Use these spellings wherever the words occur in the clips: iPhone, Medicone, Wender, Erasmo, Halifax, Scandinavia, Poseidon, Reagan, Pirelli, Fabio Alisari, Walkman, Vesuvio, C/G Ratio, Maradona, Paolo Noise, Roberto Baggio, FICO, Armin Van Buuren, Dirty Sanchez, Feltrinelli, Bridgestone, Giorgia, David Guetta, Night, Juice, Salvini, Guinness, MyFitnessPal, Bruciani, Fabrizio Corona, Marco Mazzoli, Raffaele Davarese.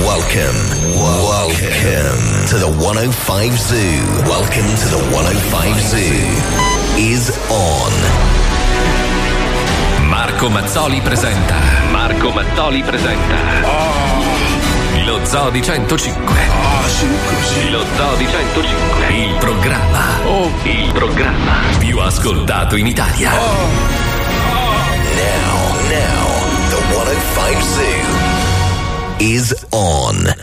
Welcome to the 105 Zoo. Welcome to the 105 Zoo is on. Marco Mazzoli presenta. Lo Zoo di 105. Lo Zoo di 105. Il programma più ascoltato in Italia. Now, the 105 Zoo is on.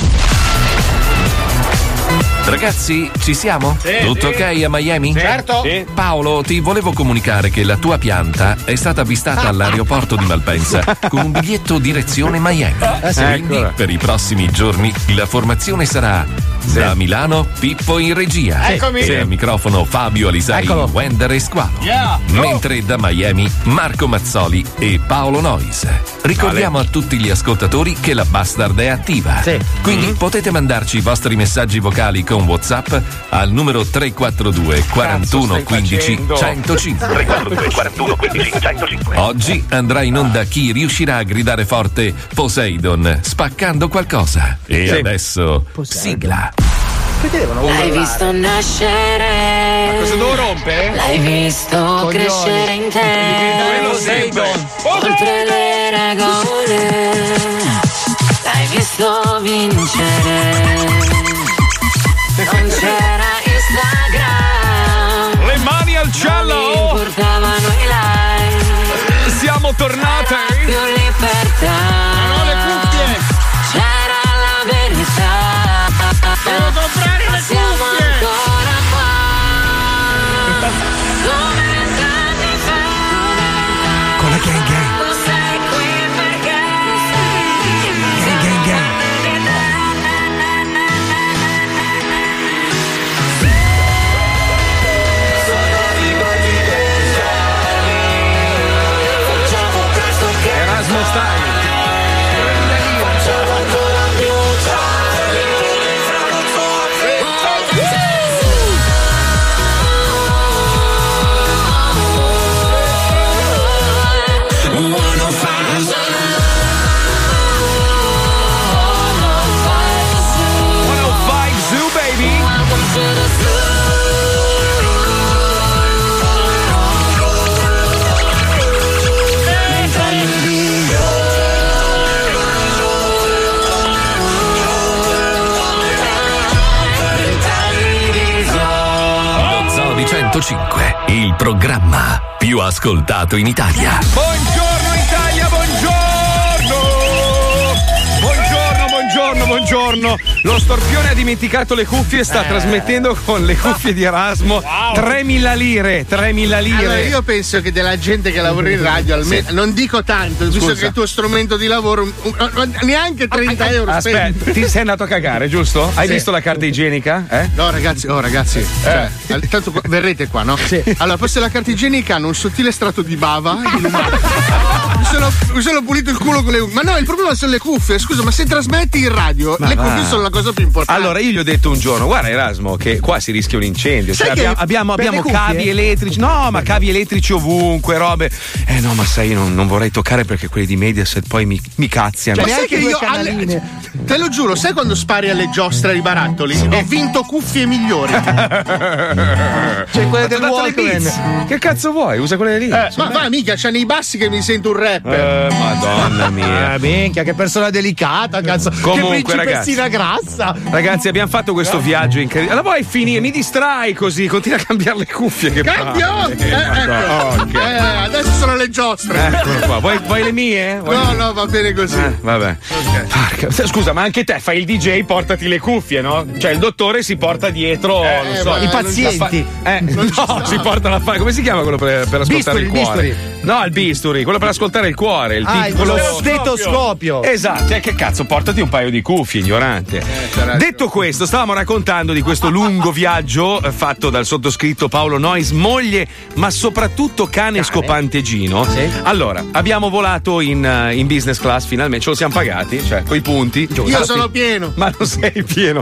Ragazzi, ci siamo? Sì, tutto sì. Ok a Miami? Certo. Sì. Paolo, ti volevo comunicare che la tua pianta è stata avvistata all'aeroporto di Malpensa con un biglietto direzione Miami. Quindi, per i prossimi giorni, la formazione sarà da Milano, Pippo in regia. Eccomi. E al microfono Fabio Alisari, Wender e Squaglio. Yeah. Mentre da Miami, Marco Mazzoli e Paolo Noise. Ricordiamo a tutti gli ascoltatori che la Bastard è attiva. Sì. Quindi potete mandarci i vostri messaggi vocali con WhatsApp al numero 342 41 15 105. 342 41 15 105. Oggi andrà in onda chi riuscirà a gridare forte Poseidon spaccando qualcosa. E adesso sigla. Perché devono urlare? L'hai visto nascere. Ma cosa devo rompere? L'hai visto crescere in te. Poseidon. Oltre le regole. L'hai visto vincere. Non c'era Instagram. Le mani al cielo. Non mi portavano i live. Siamo tornate. C'era più libertà. Non le cuffie. C'era la verità. Devo comprare le cuffie. Siamo ancora qua. Come anni fa. Con la gang gang. Il programma più ascoltato in Italia. Buongiorno Italia, buongiorno. Lo storpione ha dimenticato le cuffie e sta trasmettendo con le cuffie di Erasmo. Wow. 3.000 lire. Allora io penso che della gente che lavora in radio almeno non dico tanto, visto che il tuo strumento di lavoro neanche 30 euro. Aspetta, ti sei andato a cagare, giusto? Hai visto la carta igienica? No ragazzi, tanto verrete qua, no? Sì. Allora, forse la carta igienica hanno un sottile strato di bava. Mi sono pulito il culo con le unghie. Ma no, il problema sono le cuffie. Scusa, ma se trasmetti in radio, le cuffie sono la cosa più importante. Allora, io gli ho detto un giorno: guarda Erasmo, che qua si rischia un incendio. Sai, abbiamo cavi elettrici. No, ma cavi elettrici ovunque, robe. No, ma sai, non vorrei toccare perché quelli di Mediaset poi mi cazziano. Cioè, ma sai che io te lo giuro, sai quando spari alle giostre ai barattoli? Sì. Ho vinto cuffie migliori. Cioè, quelle del Walkman. Che cazzo vuoi? Usa quelle lì. Ma va, mica, c'hanno i bassi che mi sento un rapper. Madonna mia. Minchia, che persona delicata, cazzo. Comunque, che principessina grassa. Ragazzi, abbiamo fatto questo viaggio incredibile. Allora vuoi finire? Mi distrai così, continua a cambiare le cuffie. Che cambio! Ecco. Okay. Adesso sono le giostre. Eccolo qua. Vuoi le mie? No, va bene così. Vabbè. Okay. Scusa, ma anche te fai il DJ, portati le cuffie, no? Cioè, il dottore si porta dietro, non so, i pazienti. Si porta la fare. Come si chiama quello per ascoltare il cuore? Bisturi. No, il bisturi, quello per ascoltare il cuore. Il piccolo stetoscopio. Esatto, che cazzo, portati un paio di cuffie. cuffie, ignorante. Detto questo, stavamo raccontando di questo lungo viaggio fatto dal sottoscritto Paolo Noise, moglie, ma soprattutto cane scopantegino. Sì. Allora, abbiamo volato in business class, finalmente ce lo siamo pagati, cioè coi punti. Io sono pieno. Ma non sei pieno.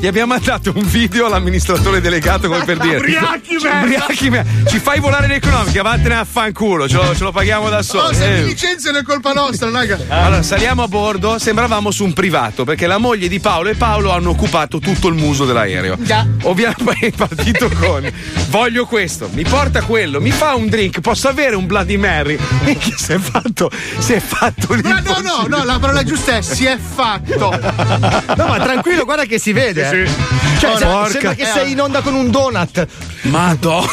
Gli abbiamo mandato un video all'amministratore delegato come per dire: Ubriachi me! Ci fai volare le economiche, vattene a fanculo, ce lo paghiamo da solo. Se mi licenziano è colpa nostra, raga. Allora, saliamo a bordo, sembravamo su un privato, perché la moglie di Paolo e Paolo hanno occupato tutto il muso dell'aereo. Già. Ovviamente è partito con: voglio questo, mi porta quello, mi fa un drink, posso avere un Bloody Mary? E chi si è fatto? Si è fatto lì. Ma no, la parola giusta è si è fatto. No, ma tranquillo, guarda che si vede. Sì. Cioè, sembra che sei in onda con un donut. Madonna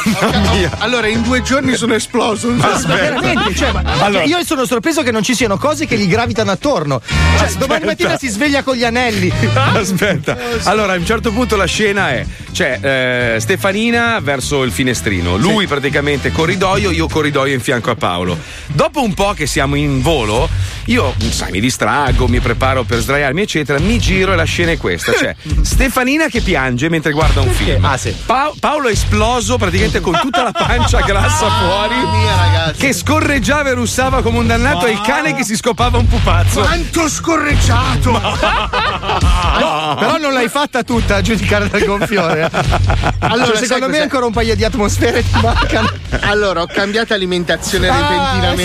mia. Allora, in 2 giorni sono esploso. Veramente, cioè, allora, io sono sorpreso che non ci siano cose che gli gravitano attorno. Cioè, domani mattina si sveglia con gli anelli. Aspetta. Allora, a un certo punto la scena è: cioè, Stefanina verso il finestrino, lui praticamente corridoio, io corridoio in fianco a Paolo. Dopo un po' che siamo in volo, io, sai, mi distraggo, mi preparo per sdraiarmi, eccetera. Mi giro e la scena è questa: cioè, Stefanina che piange mentre guarda un film. Sì. Paolo è esploso praticamente con tutta la pancia grassa fuori, che scorreggiava e russava come un dannato, e il cane che si scopava un pupazzo. Quanto scorreggiato! No. Però non l'hai fatta tutta a giudicare dal gonfiore. Allora, cioè, secondo me ancora un paio di atmosfere ti mancano. Allora, ho cambiato alimentazione repentinamente.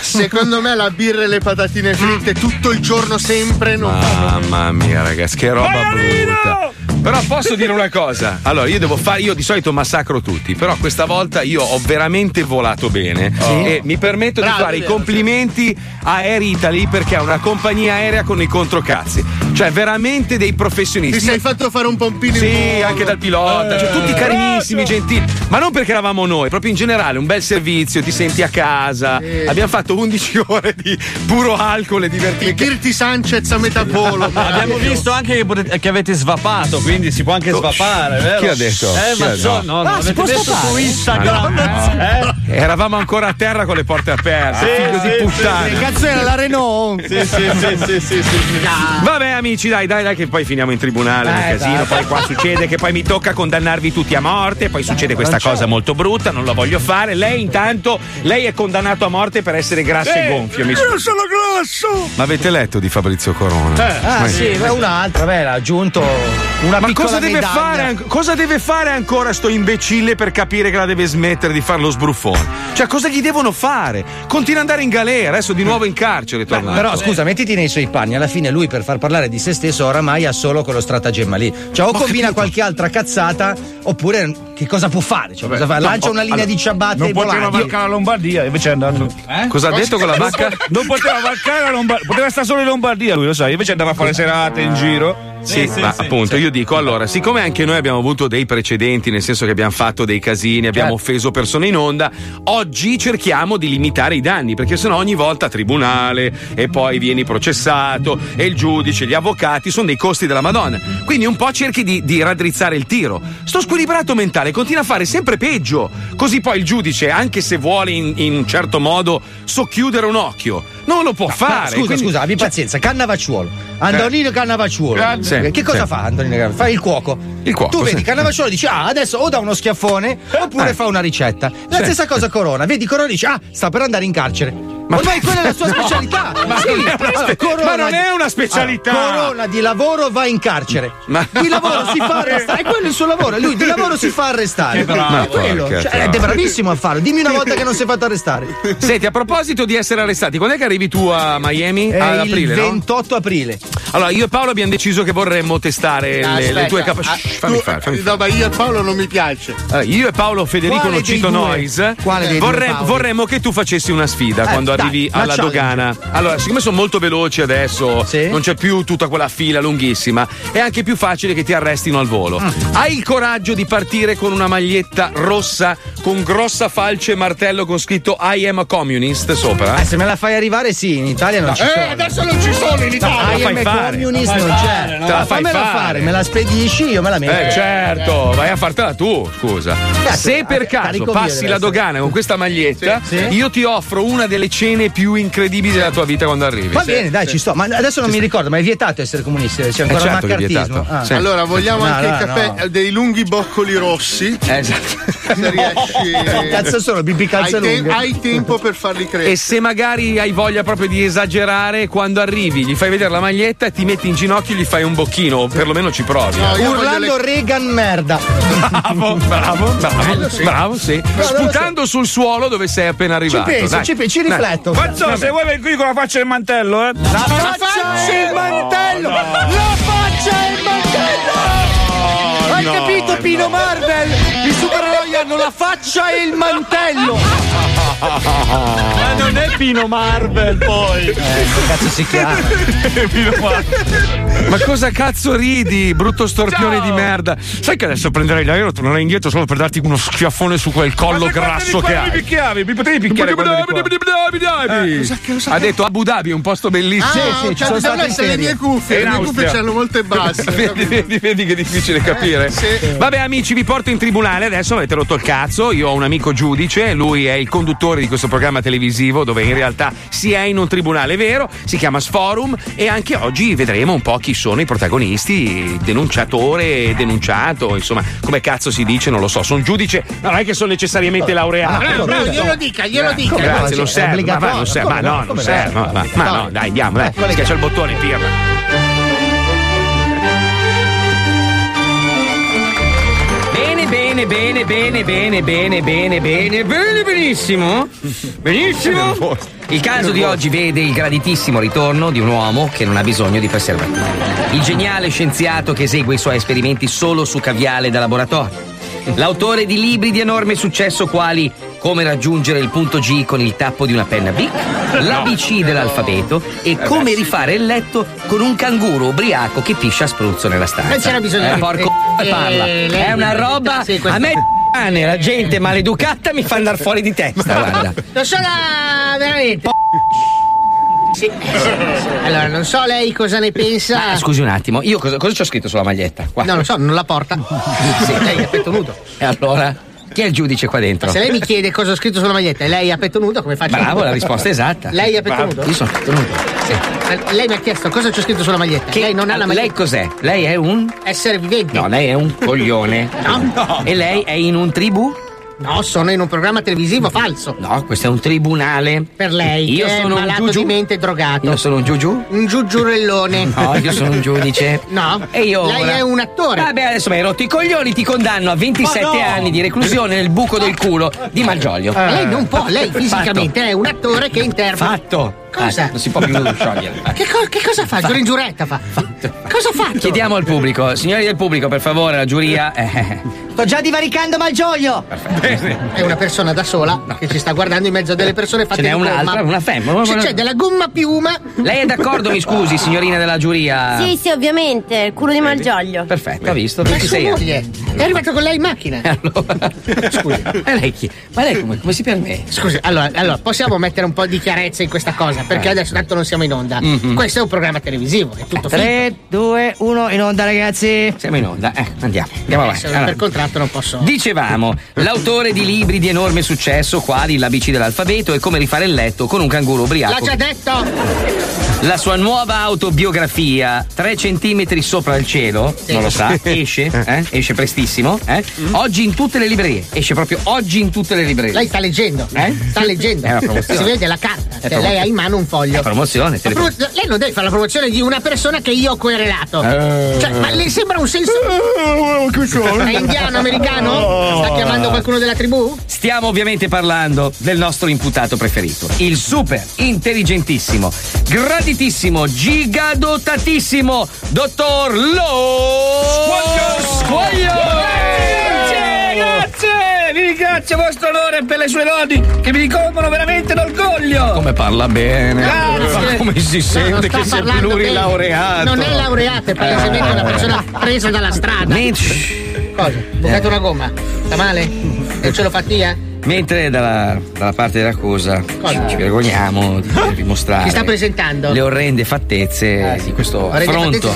Secondo me la birra e le patatine fritte tutto il giorno, sempre. Mamma mia, ragazzi, che roba brutta. Però posso dire una cosa? Allora, io di solito massacro tutti, però questa volta io ho veramente volato bene. Sì. E mi permetto di fare i complimenti a Air Italy, perché è una compagnia aerea con i controcazzi. Cioè, veramente dei professionisti. Ti sei fatto fare un pompino in volo. Anche dal pilota. Cioè, tutti carinissimi, gentili. Ma non perché eravamo noi, proprio in generale, un bel servizio, ti senti a casa. Abbiamo fatto 11 ore di puro alcol e divertimento. E Kirti Sanchez a metà volo. Abbiamo visto anche che avete svapato, quindi si può anche svapare, vero? Chi ha detto? L'avete detto su Instagram. Eravamo ancora a terra con le porte aperte. Figlio di puttana. Che cazzo era la Renault? Sì. Vabbè, amici, dai, che poi finiamo in tribunale, un casino. Poi qua succede che poi mi tocca condannarvi tutti a morte, poi succede questa cosa molto brutta, non la voglio fare. Lei è condannato a morte per essere grasso e gonfio. Io sono grasso! Ma avete letto di Fabrizio Corona? Un'altra, l'ha aggiunto una piccola cosa deve fare ancora sto imbecille per capire che la deve smettere di fare lo sbruffone? Cioè, cosa gli devono fare? Continua ad andare in galera, adesso di nuovo in carcere. Però scusa, mettiti nei suoi panni. Alla fine lui, per far parlare di se stesso, oramai ha solo quello stratagemma lì. Cioè, o combina qualche altra cazzata, oppure che cosa può fare? Cioè, cosa fa? Lancia una linea di ciabatte. Non poteva varcare la Lombardia, invece è andato. Cosa ha detto con la vacca? Non poteva varcare la Lombardia, poteva stare solo in Lombardia, lui, lo sai, invece andava a fare serate in giro. Io dico, allora, siccome anche noi abbiamo avuto dei precedenti, nel senso che abbiamo fatto dei casini, abbiamo offeso persone in onda, oggi cerchiamo di limitare i danni, perché sennò ogni volta tribunale e poi vieni processato e il giudice, gli avvocati, sono dei costi della Madonna. Quindi un po' cerchi di raddrizzare il tiro. Sto squilibrato mentale continua a fare sempre peggio, così poi il giudice, anche se vuole in un certo modo socchiudere un occhio, non lo può fare. Scusa, abbi pazienza. Cannavacciuolo, Antonino Cannavacciuolo. Grazie. Che cosa fa Antonino? Fa il cuoco. Tu vedi Cannavacciuolo, dici: adesso o dà uno schiaffone oppure fa una ricetta. La stessa cosa Corona. Vedi Corona, dice: sta per andare in carcere. Ma ormai quella è la sua specialità. Ma non è una specialità. Corona di lavoro va in carcere. Di lavoro si fa arrestare. È quello il suo lavoro. Lui di lavoro si fa arrestare. Che bravo, è bravissimo a farlo. Dimmi una volta che non si è fatto arrestare. Senti, a proposito di essere arrestati, quando è che arrivi tu a Miami? Ad aprile, il 28 aprile. Allora, io e Paolo abbiamo deciso che vorremmo testare le tue capacità. No, ma io e Paolo non mi piace. Io e Paolo Federico Nocito Noise vorremmo che tu facessi una sfida quando arrivi alla dogana. Allora, siccome sono molto veloci adesso, non c'è più tutta quella fila lunghissima, è anche più facile che ti arrestino al volo. Hai il coraggio di partire con una maglietta rossa con grossa falce e martello con scritto "I am a communist" sopra? Se me la fai arrivare in Italia non ci sono. Adesso non ci sono in Italia. I am a communist non c'è. Fammela fare, me la spedisci, io me la metto. Certo, vai a fartela tu, scusa. Se per caso passi la dogana con questa maglietta, io ti offro una delle 100 scene più incredibili della tua vita quando arrivi. Va bene, dai, ci sto. Ma adesso non mi ricordo, ma è vietato essere comunisti? C'è ancora certo maccartismo. Sì. Allora, vogliamo anche il caffè dei lunghi boccoli rossi. Esatto. Se riesci. Cazzo sono, bibi calze lunghe. Hai tempo per farli crescere. E se magari hai voglia proprio di esagerare, quando arrivi, gli fai vedere la maglietta, ti metti in ginocchio e gli fai un bocchino, o perlomeno ci provi. No, urlando Reagan merda. Bravo, bravo, bravo. Bravo, sì. Sputando sul suolo dove sei appena arrivato. Ci penso, ci rifletto. Fazzo, se vuoi vengo qui con la faccia e il mantello, eh? La faccia e il mantello! No, no. La faccia e il mantello! No, hai capito, no, Pino, no. Marvel? I supereroi hanno la faccia e il mantello! Ma non è Pino Marvel, poi che cazzo si chiama? Pino Marvel. Ma cosa cazzo ridi, brutto storpione? Ciao. Di merda, sai che adesso prenderei l'aereo, tornerei indietro solo per darti uno schiaffone su quel collo grasso che hai. Mi picchiavi, mi potevi picchiare. Ha detto Abu Dhabi è un posto bellissimo. Sì, ci sono state le mie cuffie, le mie cuffie c'erano molte basse. Vedi che è difficile capire. Vabbè amici, vi porto in tribunale adesso, avete rotto il cazzo. Io ho un amico giudice, lui è il conduttore di questo programma televisivo dove in realtà si è in un tribunale vero, si chiama Sforum, e anche oggi vedremo un po' chi sono i protagonisti, denunciatore, denunciato, insomma come cazzo si dice, non lo so, sono giudice, non è che sono necessariamente laureato. No, glielo dica. Grazie, non serve, ma no, dai, andiamo, dai, schiaccia il bottone, pirla. Benissimo. Il caso di oggi vede il graditissimo ritorno di un uomo che non ha bisogno di preservativi. Il geniale scienziato che esegue i suoi esperimenti solo su caviale da laboratorio. L'autore di libri di enorme successo quali Come raggiungere il punto G con il tappo di una penna Bic, l'ABC dell'alfabeto e Come rifare il letto con un canguro ubriaco che piscia a spruzzo nella stanza. C'era bisogno. Porco parla. È una roba. Sì, a me la gente maleducata mi fa andare fuori di testa, guarda. Non so la veramente. Sì. Allora, non so lei cosa ne pensa. Ma, scusi un attimo, io cosa c'ho scritto sulla maglietta? Qua. No, non so, non la porta. Sì, lei ha petto nudo. E allora? Chi è il giudice qua dentro? Se lei mi chiede cosa ho scritto sulla maglietta e lei ha petto nudo, come faccio? Bravo, la risposta è esatta. Lei ha petto nudo? Io sono petto nudo. Sì. Lei mi ha chiesto cosa c'è scritto sulla maglietta. Che lei non ha la maglietta. Lei cos'è? Lei è un essere vivente. No, lei è un coglione. No. E lei è in un tribù? No, sono in un programma televisivo falso. No, questo è un tribunale. Per lei, io che sono malato di mente e drogato. Io sono un giugiù? Un giugiurellone. No, io sono un giudice. No. E io lei ora... è un attore. Vabbè, adesso mi hai rotto i coglioni, ti condanno a 27 anni di reclusione nel buco del culo di Malgioglio. Lei non può, lei fisicamente è un attore che interpreta. Fatto. Cosa? Non si può più sciogliere. Che cosa fa? Fatto. L'ingiuretta fa. Fatto. Cosa ha fatto? Chiediamo al pubblico. Signori del pubblico, per favore, la giuria. Sto già divaricando Malgioglio. Perfetto. È una persona da sola che ci sta guardando in mezzo a delle persone fatte di gomma. Ce n'è un'altra, una femmina. C'è della gomma piuma. Lei è d'accordo, mi scusi, signorina della giuria? Sì, ovviamente, il culo di Malgioglio. Perfetto, ha visto. Ma sua moglie è arrivato con lei in macchina. Allora, scusi, ma lei chi? Ma lei come si permette? Scusi, allora, possiamo mettere un po' di chiarezza in questa cosa? Perché adesso tanto non siamo in onda. Questo è un programma televisivo, è tutto 3, 2, 1, in onda ragazzi. Siamo in onda, andiamo avanti. Allora, per contratto non posso. Dicevamo, l'autore di libri di enorme successo quali l'ABC dell'alfabeto e Come rifare il letto con un canguro ubriaco. L'ha già detto. La sua nuova autobiografia 3 centimetri sopra il cielo, sì. Non lo sa, esce prestissimo, oggi in tutte le librerie. Esce proprio oggi in tutte le librerie. Lei sta leggendo, è una promozione. Si vede la carta, cioè lei ha in mano un foglio. La promozione. Lei non deve fare la promozione di una persona che io ho querelato. Cioè, ma le sembra un senso. È indiano, americano? Sta chiamando qualcuno della tribù? Stiamo ovviamente parlando del nostro imputato preferito, il super intelligentissimo, graditissimo, gigadotatissimo dottor Lo Squaglio. Vi ringrazio, vostro onore, per le sue lodi che mi ricolmono veramente d'orgoglio. Come parla bene. Grazie. Come si sente che sia lui laureato. Non è laureato, è palesemente una persona presa dalla strada. Cosa? Bucato una gomma? Sta male? È celopatia? Mentre dalla parte della cosa ci vergogniamo di dimostrare, si sta presentando le orrende fattezze di questo affronto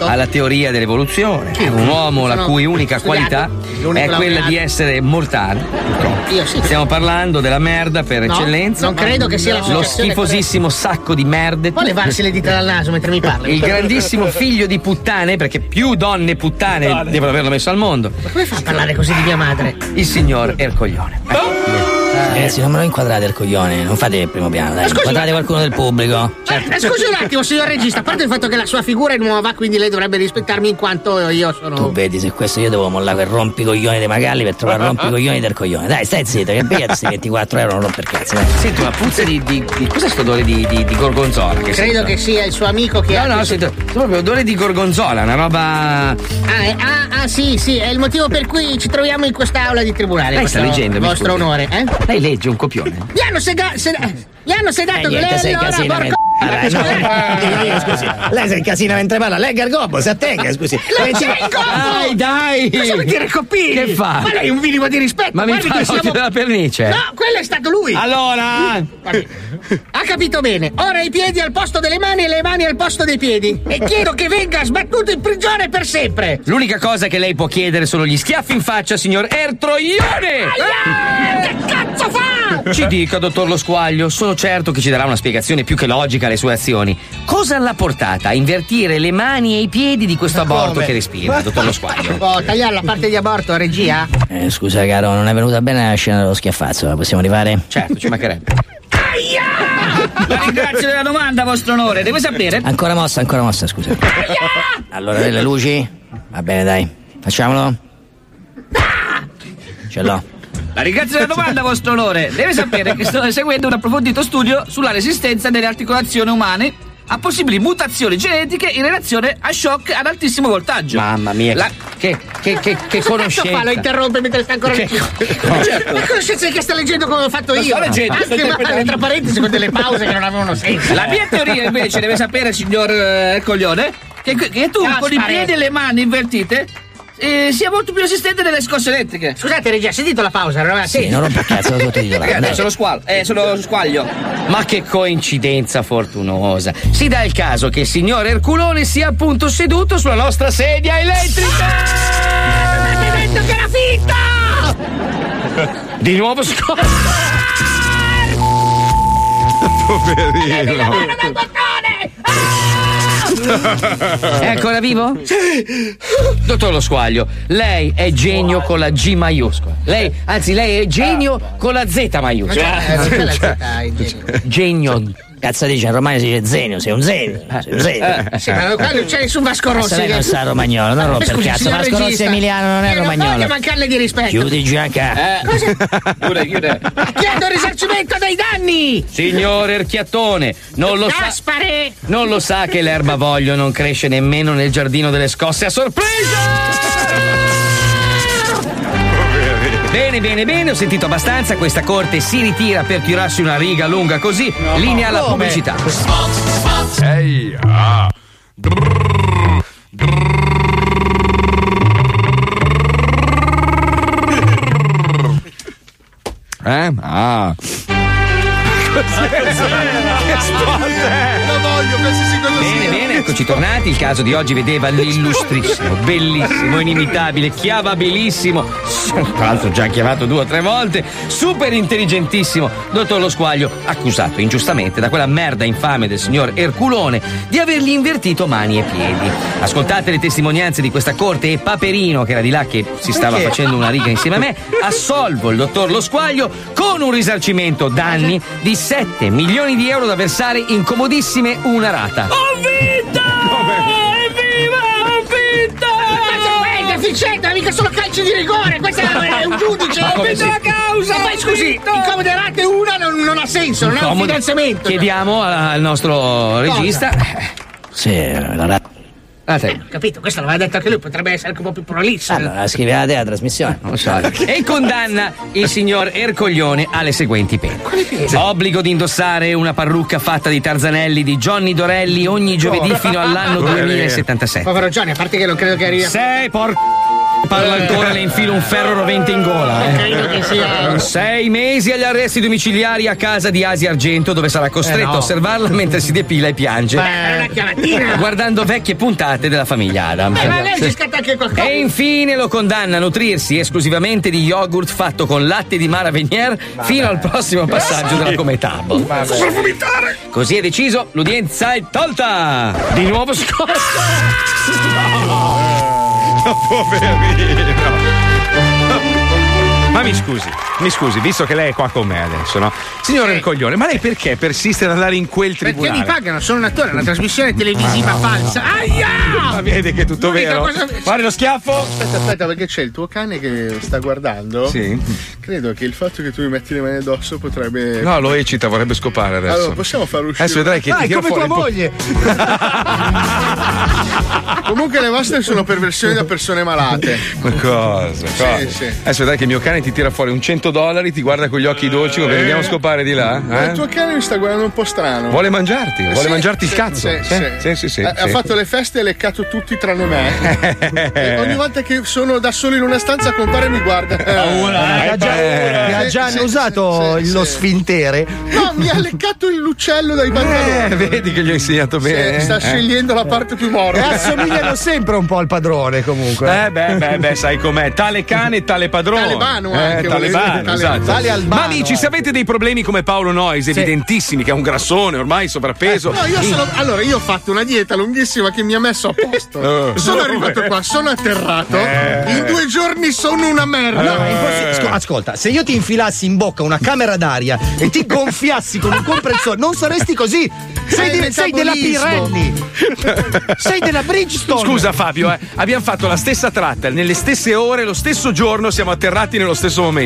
alla teoria dell'evoluzione. Un uomo la cui unica qualità è quella di essere mortale, purtroppo. Stiamo parlando della merda per eccellenza. Non credo che sia la sua. Lo schifosissimo sacco di merde. Può levarsi le dita dal naso mentre mi parli. Il grandissimo figlio di puttane, perché più donne puttane devono averlo messo al mondo. Ma come fa a parlare così di mia madre? Il signor Ercoglione. Ragazzi, non me lo inquadrate il coglione, non fate il primo piano, dai. Inquadrate qualcuno del pubblico. Certo. Scusi un attimo, signor regista, a parte il fatto che la sua figura è nuova, quindi lei dovrebbe rispettarmi in quanto io sono. Tu vedi, se questo io devo mollare quel rompicoglione dei Magalli per trovare il rompicoglione del coglione. Dai, stai zitto, che beati questi €24 non romper cazzo. Senti una puzza di cos'è sto odore di gorgonzola? Che credo che sia il suo amico che ha. No, sento proprio odore di gorgonzola, una roba. Sì, è il motivo per cui ci troviamo in quest'aula di tribunale. Lei sta leggendo, mi scusi. Vostro onore, eh? Lei legge un copione. Mi hanno sedato niente, sei casino scusi. Lei si incasina mentre parla, legga il gobbo, si attenga, scusi. Leggi il gobbo! Dai! Cosa vuol dire coppini? Che fa? Ma lei è un minimo di rispetto. Ma mi fa siamo... della pernice. No, quello è stato lui. Allora! Ha capito bene. Ora i piedi al posto delle mani e le mani al posto dei piedi. E chiedo che venga sbattuto in prigione per sempre. L'unica cosa che lei può chiedere sono gli schiaffi in faccia, signor Ertroione! Che cazzo fa? Ci dica, dottor Lo Squaglio, sono certo che ci darà una spiegazione più che logica alle sue azioni. Cosa l'ha portata a invertire le mani e i piedi di questo aborto che respira, dottor Lo Squaglio? Può tagliare la parte di aborto, regia? Scusa, caro, non è venuta bene la scena dello schiaffazzo, la possiamo rifare? Certo, ci mancherebbe. La ringrazio della domanda, vostro onore, devo sapere. Ancora mossa, scusa. Allora, le luci? Va bene, dai, facciamolo. Ce l'ho. La ringrazio della domanda, vostro onore. Deve sapere che sto eseguendo un approfondito studio sulla resistenza delle articolazioni umane a possibili mutazioni genetiche in relazione a shock ad altissimo voltaggio. Mamma mia, che conoscenza. Lo interrompe mentre sta ancora la conoscenza che sta leggendo come ho fatto io. Sto leggendo, anche tra parentesi con delle pause che non avevano senso. La mia teoria invece deve sapere, signor Coglione, che tu con i piedi e le mani invertite sia molto più resistente delle scosse elettriche. Scusate, regia, ha sentito la pausa? No? Sì, non rompo il cazzo, lo titolare. Sono Squaglio. Ma che coincidenza fortunosa. Si dà il caso che il signor Erculone sia appunto seduto sulla nostra sedia elettrica. Ma ti detto che era finta! Di nuovo scossa. Poverino. È ancora vivo? Sì. Dottor Lo Squaglio, lei è genio con la G maiuscola. Lei è genio con la Z maiuscola. Genio. Cazzo dice, in Romagna si dice zenio, sei un zenio. Sì, ma non c'è nessun Vasco Rossi. Lei non sa romagnolo, non rompe il cazzo. Vasco Rossi è emiliano, non è romagnolo. Non voglio mancarle di rispetto. Chiudi Gianca. Chiude. Chiedo risarcimento dai danni. Signor Erchiattone, non lo sa che l'erbavoglio non cresce nemmeno nel giardino delle scosse a sorpresa. Bene, ho sentito abbastanza, questa corte si ritira per tirarsi una riga lunga così, linea alla pubblicità. Ehi, Bene, eccoci tornati. Il caso di oggi vedeva l'illustrissimo, bellissimo, inimitabile, chiavabilissimo, tra l'altro già chiamato 2 o 3 volte, super intelligentissimo dottor Lo Squaglio, accusato ingiustamente da quella merda infame del signor Erculone di avergli invertito mani e piedi. Ascoltate le testimonianze di questa corte e Paperino, che era di là, che si stava facendo una riga insieme a me, assolvo il dottor Lo Squaglio con un risarcimento danni di 7 milioni di euro da versare in comodissime una rata. Ho vinto! Evviva! Ma è efficiente, mica solo calci di rigore, questo è un giudice. Ho vinto la causa! Ma poi scusi, incomode rate una non ha senso, non ha un finanziamento. Chiediamo al nostro regista. Sì, la rata. Capito, questo l'aveva detto anche lui, potrebbe essere anche un po' più prolisso. Allora, scrivete la trasmissione. Non lo so. E condanna il signor Ercoglione alle seguenti pene. Obbligo di indossare una parrucca fatta di Tarzanelli di Johnny Dorelli ogni giovedì fino all'anno 2077. Povero Johnny, a parte che non credo che arrivi a... Sei porco! Parla ancora, le infilo un ferro rovente in gola. Credo che sia. 6 mesi agli arresti domiciliari a casa di Asia Argento, dove sarà costretto a osservarla mentre si depila e piange. Guardando vecchie puntate della famiglia Adam. Ma lei si scatta anche qualcosa. E infine lo condanna a nutrirsi esclusivamente di yogurt fatto con latte di Mara Venier fino al prossimo passaggio della cometà. Così è deciso, l'udienza è tolta. Di nuovo scossa. No, poverino. Ma mi scusi, visto che lei è qua con me adesso, no? Signore Coglione, ma lei perché persiste ad andare in quel tribunale? Perché mi pagano, sono un attore, una trasmissione televisiva falsa. Aia! Ma vedi che è tutto vero. Fare lo schiaffo! Aspetta, perché c'è il tuo cane che sta guardando. Sì. Credo che il fatto che tu mi metti le mani addosso potrebbe. No, lo eccita, vorrebbe scopare adesso. Allora, possiamo farlo uscire. Adesso vedrai che ti tira fuori. Come tua moglie! Comunque le vostre sono perversioni da persone malate. Ma cosa? Sì. Adesso vedrai che il mio cane ti tira fuori un $100, ti guarda con gli occhi dolci, come vediamo scopare di là. Il tuo cane mi sta guardando un po' strano. Vuole mangiarti, il cazzo. Ha fatto le feste e ha leccato tutti tranne me. E ogni volta che sono da solo in una stanza compare e mi guarda. Ha già usato lo sfintere. No, mi ha leccato l'uccello dai pantaloni. Vedi che gli ho insegnato bene. Sta scegliendo la parte più morta. Assomigliano sempre un po' al padrone comunque. Sai com'è. Tale cane, tale padrone. Talebano. Ma amici, se avete dei problemi come Paolo Noise, evidentissimi, che è un grassone, ormai sovrappeso. Io ho fatto una dieta lunghissima che mi ha messo a posto. Sono arrivato qua, sono atterrato. In 2 giorni sono una merda. Ascolta, se io ti infilassi in bocca una camera d'aria e ti gonfiassi con un compressore, non saresti così. Sei della Pirelli. Sei della Bridgestone. Scusa Fabio, abbiamo fatto la stessa tratta, nelle stesse ore, lo stesso giorno, siamo atterrati nello stesso momento.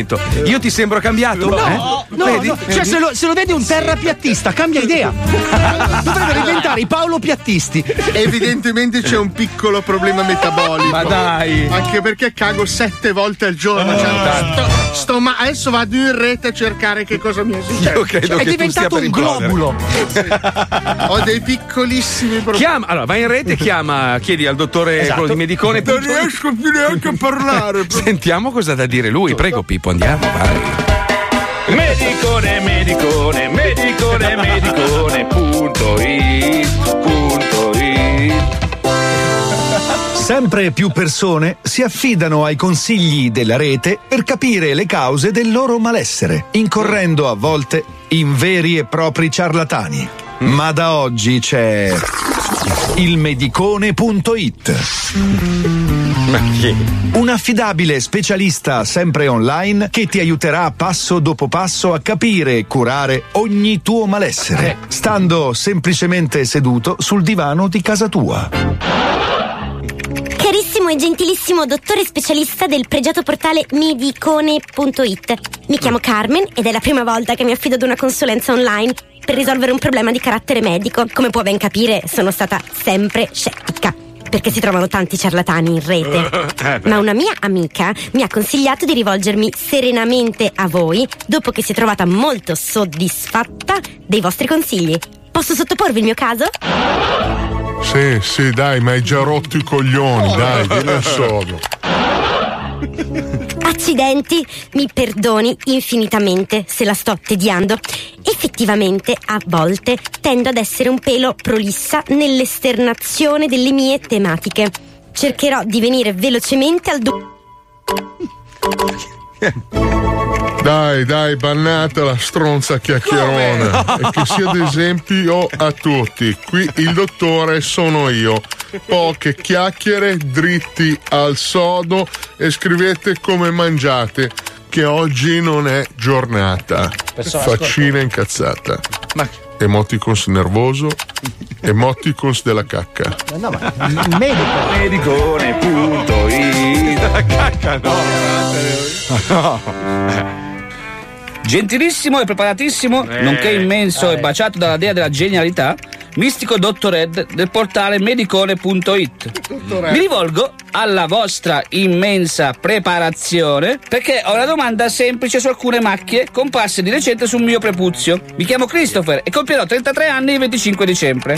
Io ti sembro cambiato? No. Cioè, se lo vedi un terrapiattista cambia idea. Dovrebbero diventare i Paolo Piattisti. Evidentemente c'è un piccolo problema metabolico. Ma dai, anche perché cago 7 volte al giorno. Ma adesso vado in rete a cercare che cosa mi è successo. È diventato un globulo. Ho dei piccolissimi problemi. Allora vai in rete e chiedi al dottore, quello di Medicone. Non riesco più neanche a parlare. Sentiamo cosa ha da dire lui, prego Pippo, andiamo, vai. Medicone.it. Sempre più persone si affidano ai consigli della rete per capire le cause del loro malessere, incorrendo a volte in veri e propri ciarlatani. Ma da oggi c'è il medicone.it. Un affidabile specialista sempre online che ti aiuterà passo dopo passo a capire e curare ogni tuo malessere, stando semplicemente seduto sul divano di casa tua. Carissimo e gentilissimo dottore specialista del pregiato portale medicone.it, mi chiamo Carmen ed è la prima volta che mi affido ad una consulenza online per risolvere un problema di carattere medico. Come può ben capire, sono stata sempre scettica, perché si trovano tanti ciarlatani in rete. Ma una mia amica mi ha consigliato di rivolgermi serenamente a voi dopo che si è trovata molto soddisfatta dei vostri consigli. Posso sottoporvi il mio caso? Sì, dai, ma hai già rotto i coglioni, dai, dillo solo. Accidenti, mi perdoni infinitamente se la sto tediando. Effettivamente, a volte, tendo ad essere un pelo prolissa nell'esternazione delle mie tematiche. Cercherò di venire velocemente al Dai, bannata la stronza chiacchierona. E che sia d'esempio a tutti. Qui il dottore sono io. Poche chiacchiere, dritti al sodo e scrivete come mangiate, che oggi non è giornata. Faccina incazzata. Emoticons nervoso. Emoticons della cacca. No, ma medicone.it. La cacca no. Gentilissimo e preparatissimo, nonché immenso e baciato dalla dea della genialità, mistico dottor Ed del portale medicone.it. Mi rivolgo alla vostra immensa preparazione perché ho una domanda semplice su alcune macchie comparse di recente sul mio prepuzio. Mi chiamo Christopher e compierò 33 anni il 25 dicembre.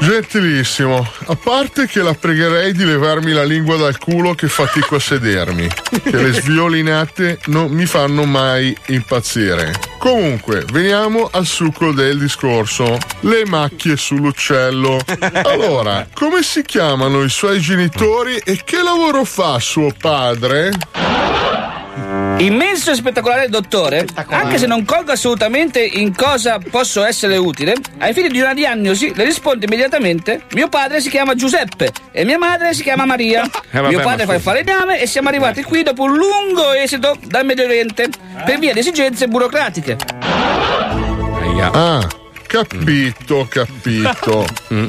Gentilissimo, a parte che la pregherei di levarmi la lingua dal culo che fatico a sedermi, che le sviolinate non mi fanno mai impazzire. Comunque, veniamo al succo del discorso, le macchie sull'uccello. Allora, come si chiamano i suoi genitori e che lavoro fa suo padre? Immenso e spettacolare il dottore, anche se non colgo assolutamente in cosa posso essere utile, ai fini di una diagnosi le rispondo immediatamente: mio padre si chiama Giuseppe e mia madre si chiama Maria. Mio padre fa il falegname e siamo arrivati qui dopo un lungo esito dal Medio Oriente per via di esigenze burocratiche. Ah, capito.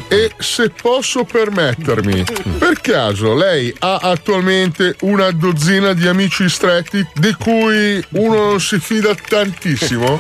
E se posso permettermi, per caso lei ha attualmente una dozzina di amici stretti di cui uno non si fida tantissimo?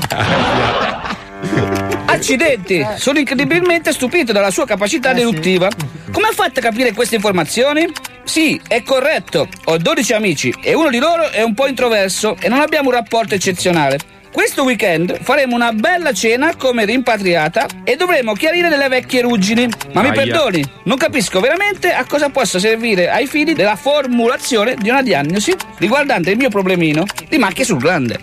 Accidenti, sono incredibilmente stupito dalla sua capacità deduttiva. Come ha fatto a capire queste informazioni? Sì, è corretto, ho 12 amici e uno di loro è un po' introverso e non abbiamo un rapporto eccezionale. Questo weekend faremo una bella cena come rimpatriata e dovremo chiarire delle vecchie ruggini. Ma mi perdoni, non capisco veramente a cosa possa servire ai fini della formulazione di una diagnosi riguardante il mio problemino di macchie sul glande.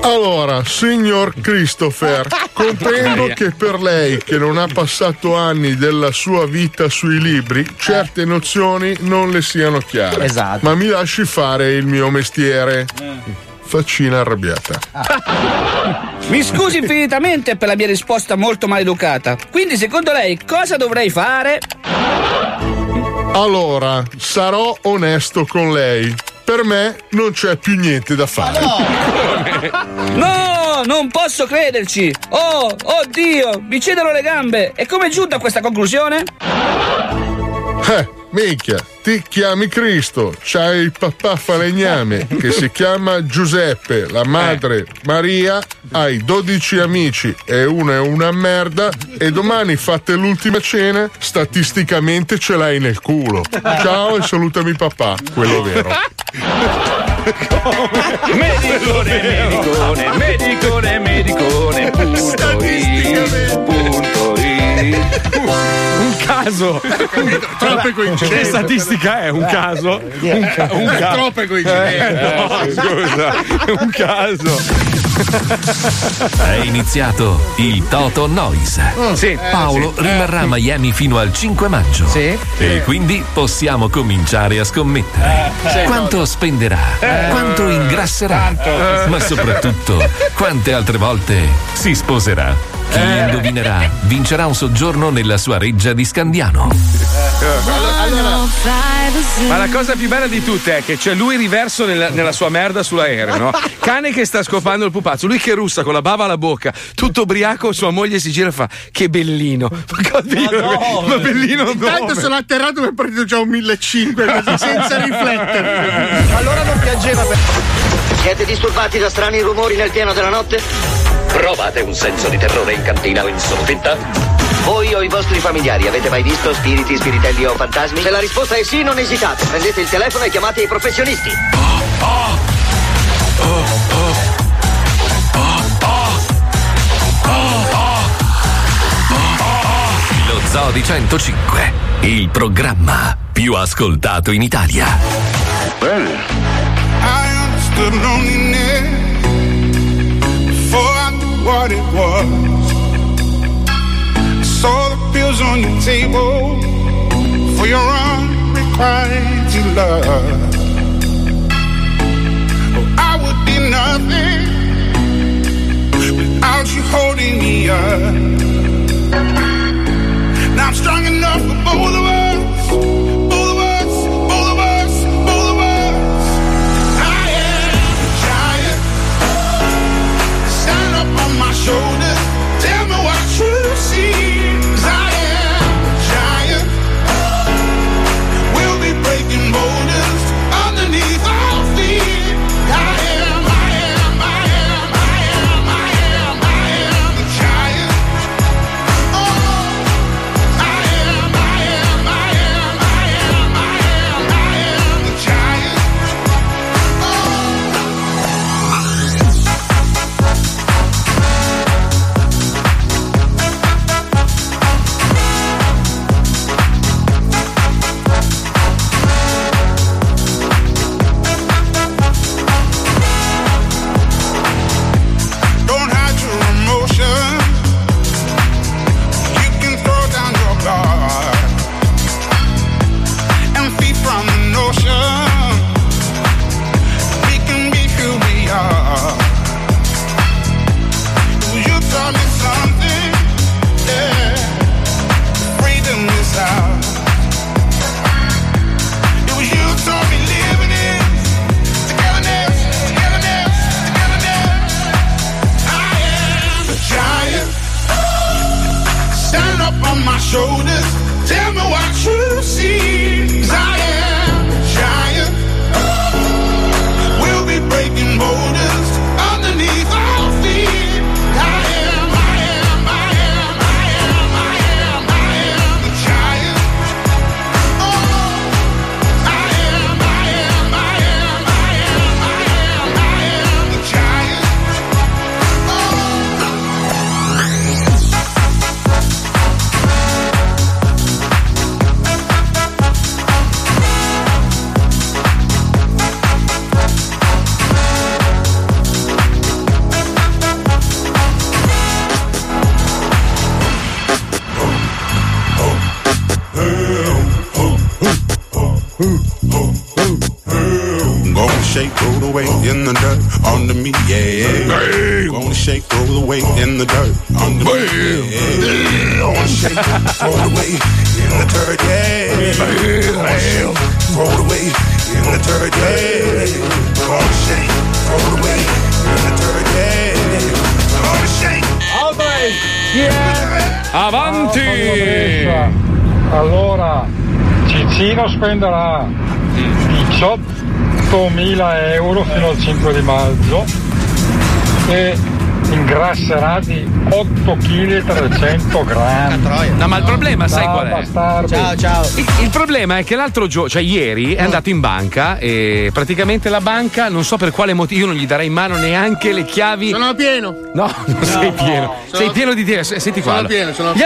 Allora, signor Christopher, comprendo che per lei, che non ha passato anni della sua vita sui libri, certe nozioni non le siano chiare. Esatto. Ma mi lasci fare il mio mestiere. Faccina arrabbiata. Mi scusi infinitamente per la mia risposta molto maleducata. Quindi, secondo lei, cosa dovrei fare? Allora, sarò onesto con lei. Per me non c'è più niente da fare. No, non posso crederci. Oh, oddio, mi cedono le gambe. E come è giunta a questa conclusione? Minchia, ti chiami Cristo, c'hai il papà falegname che si chiama Giuseppe, la madre Maria, hai 12 amici e uno è una merda e domani fate l'ultima cena, statisticamente ce l'hai nel culo. Ciao e salutami papà, quello vero. Medicone, un caso. Troppe coincidenze. Che statistica è? Un caso? Troppe coincidenze. No, scusa, un caso. È iniziato il Toto Noise. Paolo rimarrà a Miami fino al 5 maggio. E quindi possiamo cominciare a scommettere. Quanto spenderà? Quanto ingrasserà? Ma soprattutto, quante altre volte si sposerà? Chi indovinerà vincerà un soggiorno nella sua reggia di Scandiano. Ma la cosa più bella di tutte è che c'è lui riverso nella sua merda sull'aereo, no? Cane che sta scopando il pupazzo, lui che russa con la bava alla bocca, tutto ubriaco, sua moglie si gira e fa: che bellino. Ma bellino no. Intanto sono atterrato per partito già un 1500 così senza riflettere. Allora non piangeva. Siete disturbati da strani rumori nel pieno della notte? Provate un senso di terrore in cantina o in soffitta? Voi o i vostri familiari avete mai visto spiriti, spiritelli o fantasmi? Se la risposta è sì, non esitate. Prendete il telefono e chiamate i professionisti. Lo Zoo di 105, il programma più ascoltato in Italia. Bene. What it was, I saw the pills on your table for your unrequited love. Oh, I would be nothing without you holding me up. Now I'm strong enough for both of us, both of us, both of us, both of us. I am a giant. Stand up on my shoulders, tell me what truth seems. I am a giant. We'll be breaking boulders underneath our feet. I am a giant. Oh, I am this. Tell me what you see. 'Cause I am a giant. We'll be breaking borders underneath our feet. I am, I am, I am, I am, I am, I am a giant. Oh, I am, I am, I am, I am, I am, I am a giant. Oh. Shake, roll the weight in the dirt under me, yeah. Hey. Gonna shake, roll the weight in the dirt under me, yeah. Gonna shake, roll the weight in the dirt, yeah. Gonna shake, roll the weight in the dirt, yeah. Gonna shake, roll the weight in the dirt, yeah. Gonna shake. All right, yeah. Avanti. Allora, Cicino spenderà 18.000 euro fino al 5 di maggio e ingrasserà di 8,3 kg. No, ma il problema sai qual è? Bastardi. Ciao, ciao. Il problema è che l'altro giorno, cioè ieri, è andato in banca e praticamente la banca, non so per quale motivo, io non gli darei in mano neanche le chiavi. Sono pieno. No, non sei pieno. Sono... Sei pieno di te. Senti qua. Sono pieno, sono... Gli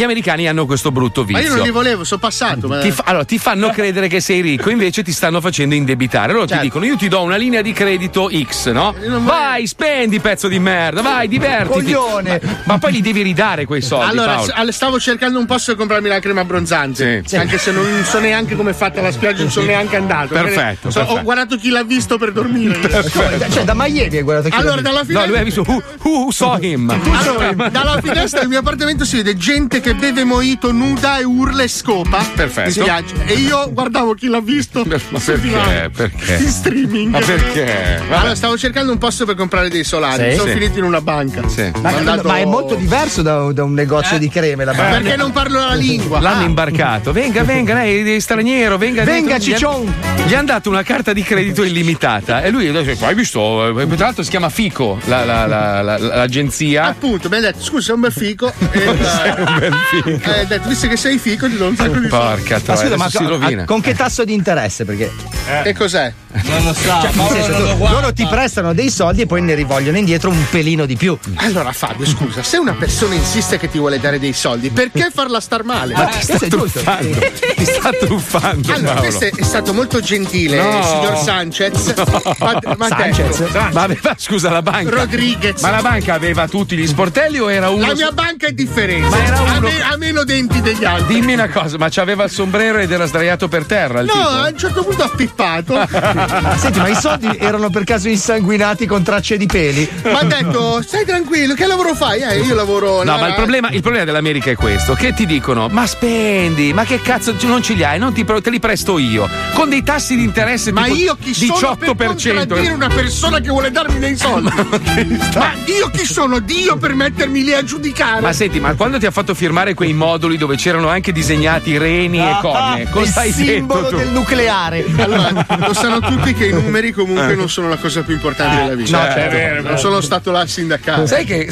americani hanno questo brutto vizio. Ma io non li volevo, sono passato. Ma... Allora, ti fanno credere che sei ricco, invece ti stanno facendo indebitare. Allora certo. Ti dicono, io ti do una linea di credito X, no? Vai, spendi, pezzo di merda, vai, divertiti. Coglione. Ma poi li devi ridare quei soldi. Allora, Paolo, stavo cercando un posto per comprarmi la crema abbronzante. Sì. Anche se non so neanche come è fatta la spiaggia, non sono neanche andato. Perfetto, perfetto. Ho guardato Chi l'ha visto per dormire. Perfetto. Cioè, da Miami hai guardato Chi l'ha visto. Dalla finestra. No, lui ha visto Who Saw Him. Allora, dalla finestra del mio appartamento si vede gente che beve mojito nuda e urla e scopa. Perfetto. E io guardavo Chi l'ha visto. Ma perché? Perché? In streaming. Ma perché? Vabbè. Allora, stavo cercando un posto per comprare dei solari. Sì, sono finito in una banca. Sì. Ma è molto diverso da un negozio di creme, la banca. Perché non parlo la lingua? L'hanno imbarcato. Venga, lei è straniero, venga ciccion. Gli hanno dato una carta di credito illimitata e lui hai visto? Tra l'altro si chiama FICO, l'agenzia. Appunto, mi ha detto scusa, sei un bel fico. Ha detto visto che sei fico ti do un sacco di porca troia. Ma scusa, ma con che tasso di interesse? Perché che cos'è? Non lo so. Cioè, loro ti prestano dei soldi e poi ne rivogliono indietro un pelino di più. Allora Fabio, scusa, se una persona insiste che ti vuole dare dei soldi, perché farla star male? Ma ti sta truffando. Allora, questo è stato molto gentile, il signor Sanchez. No. Ma Sanchez? Ma aveva, scusa, la banca Rodriguez. Ma la banca aveva tutti gli sportelli o era uno? La mia banca è differente. Ma era uno... ha meno denti degli altri. Dimmi una cosa, ma c'aveva il sombrero ed era sdraiato per terra il tipo? A un certo punto ha pippato. Senti, ma i soldi erano per caso insanguinati con tracce di peli? Ma ha detto, stai tranquillo, che lavoro fai? Io lavoro. No, ma il problema dell'America è questo: che ti dicono, ma spendi, ma che cazzo non ce li hai? Non te li presto io. Con dei tassi di interesse ma tipo io chi 18%. Sono per contraddire una persona che vuole darmi dei soldi. Ma io chi sono? Dio per mettermi lì a giudicare. Ma senti, ma quando ti ha fatto firmare quei moduli dove c'erano anche disegnati reni e corne, cosa hai detto? Il simbolo del nucleare. Allora, lo sanno tutti che i numeri comunque non sono la cosa più importante della vita. No, certo. È vero, non sono stato là a sindacare. Sai che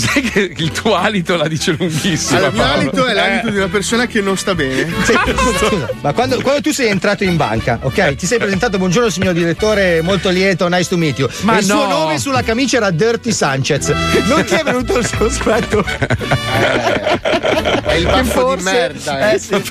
il tuo alito la dice lunghissima. Allora, il mio alito è l'alito di una persona che non sta bene. Scusa, ma quando tu sei entrato in banca, ok? Ti sei presentato, buongiorno signor direttore, molto lieto, nice to meet you. Ma il suo nome sulla camicia era Dirty Sanchez. Non ti è venuto il sospetto? È il baffo di merda. Sì.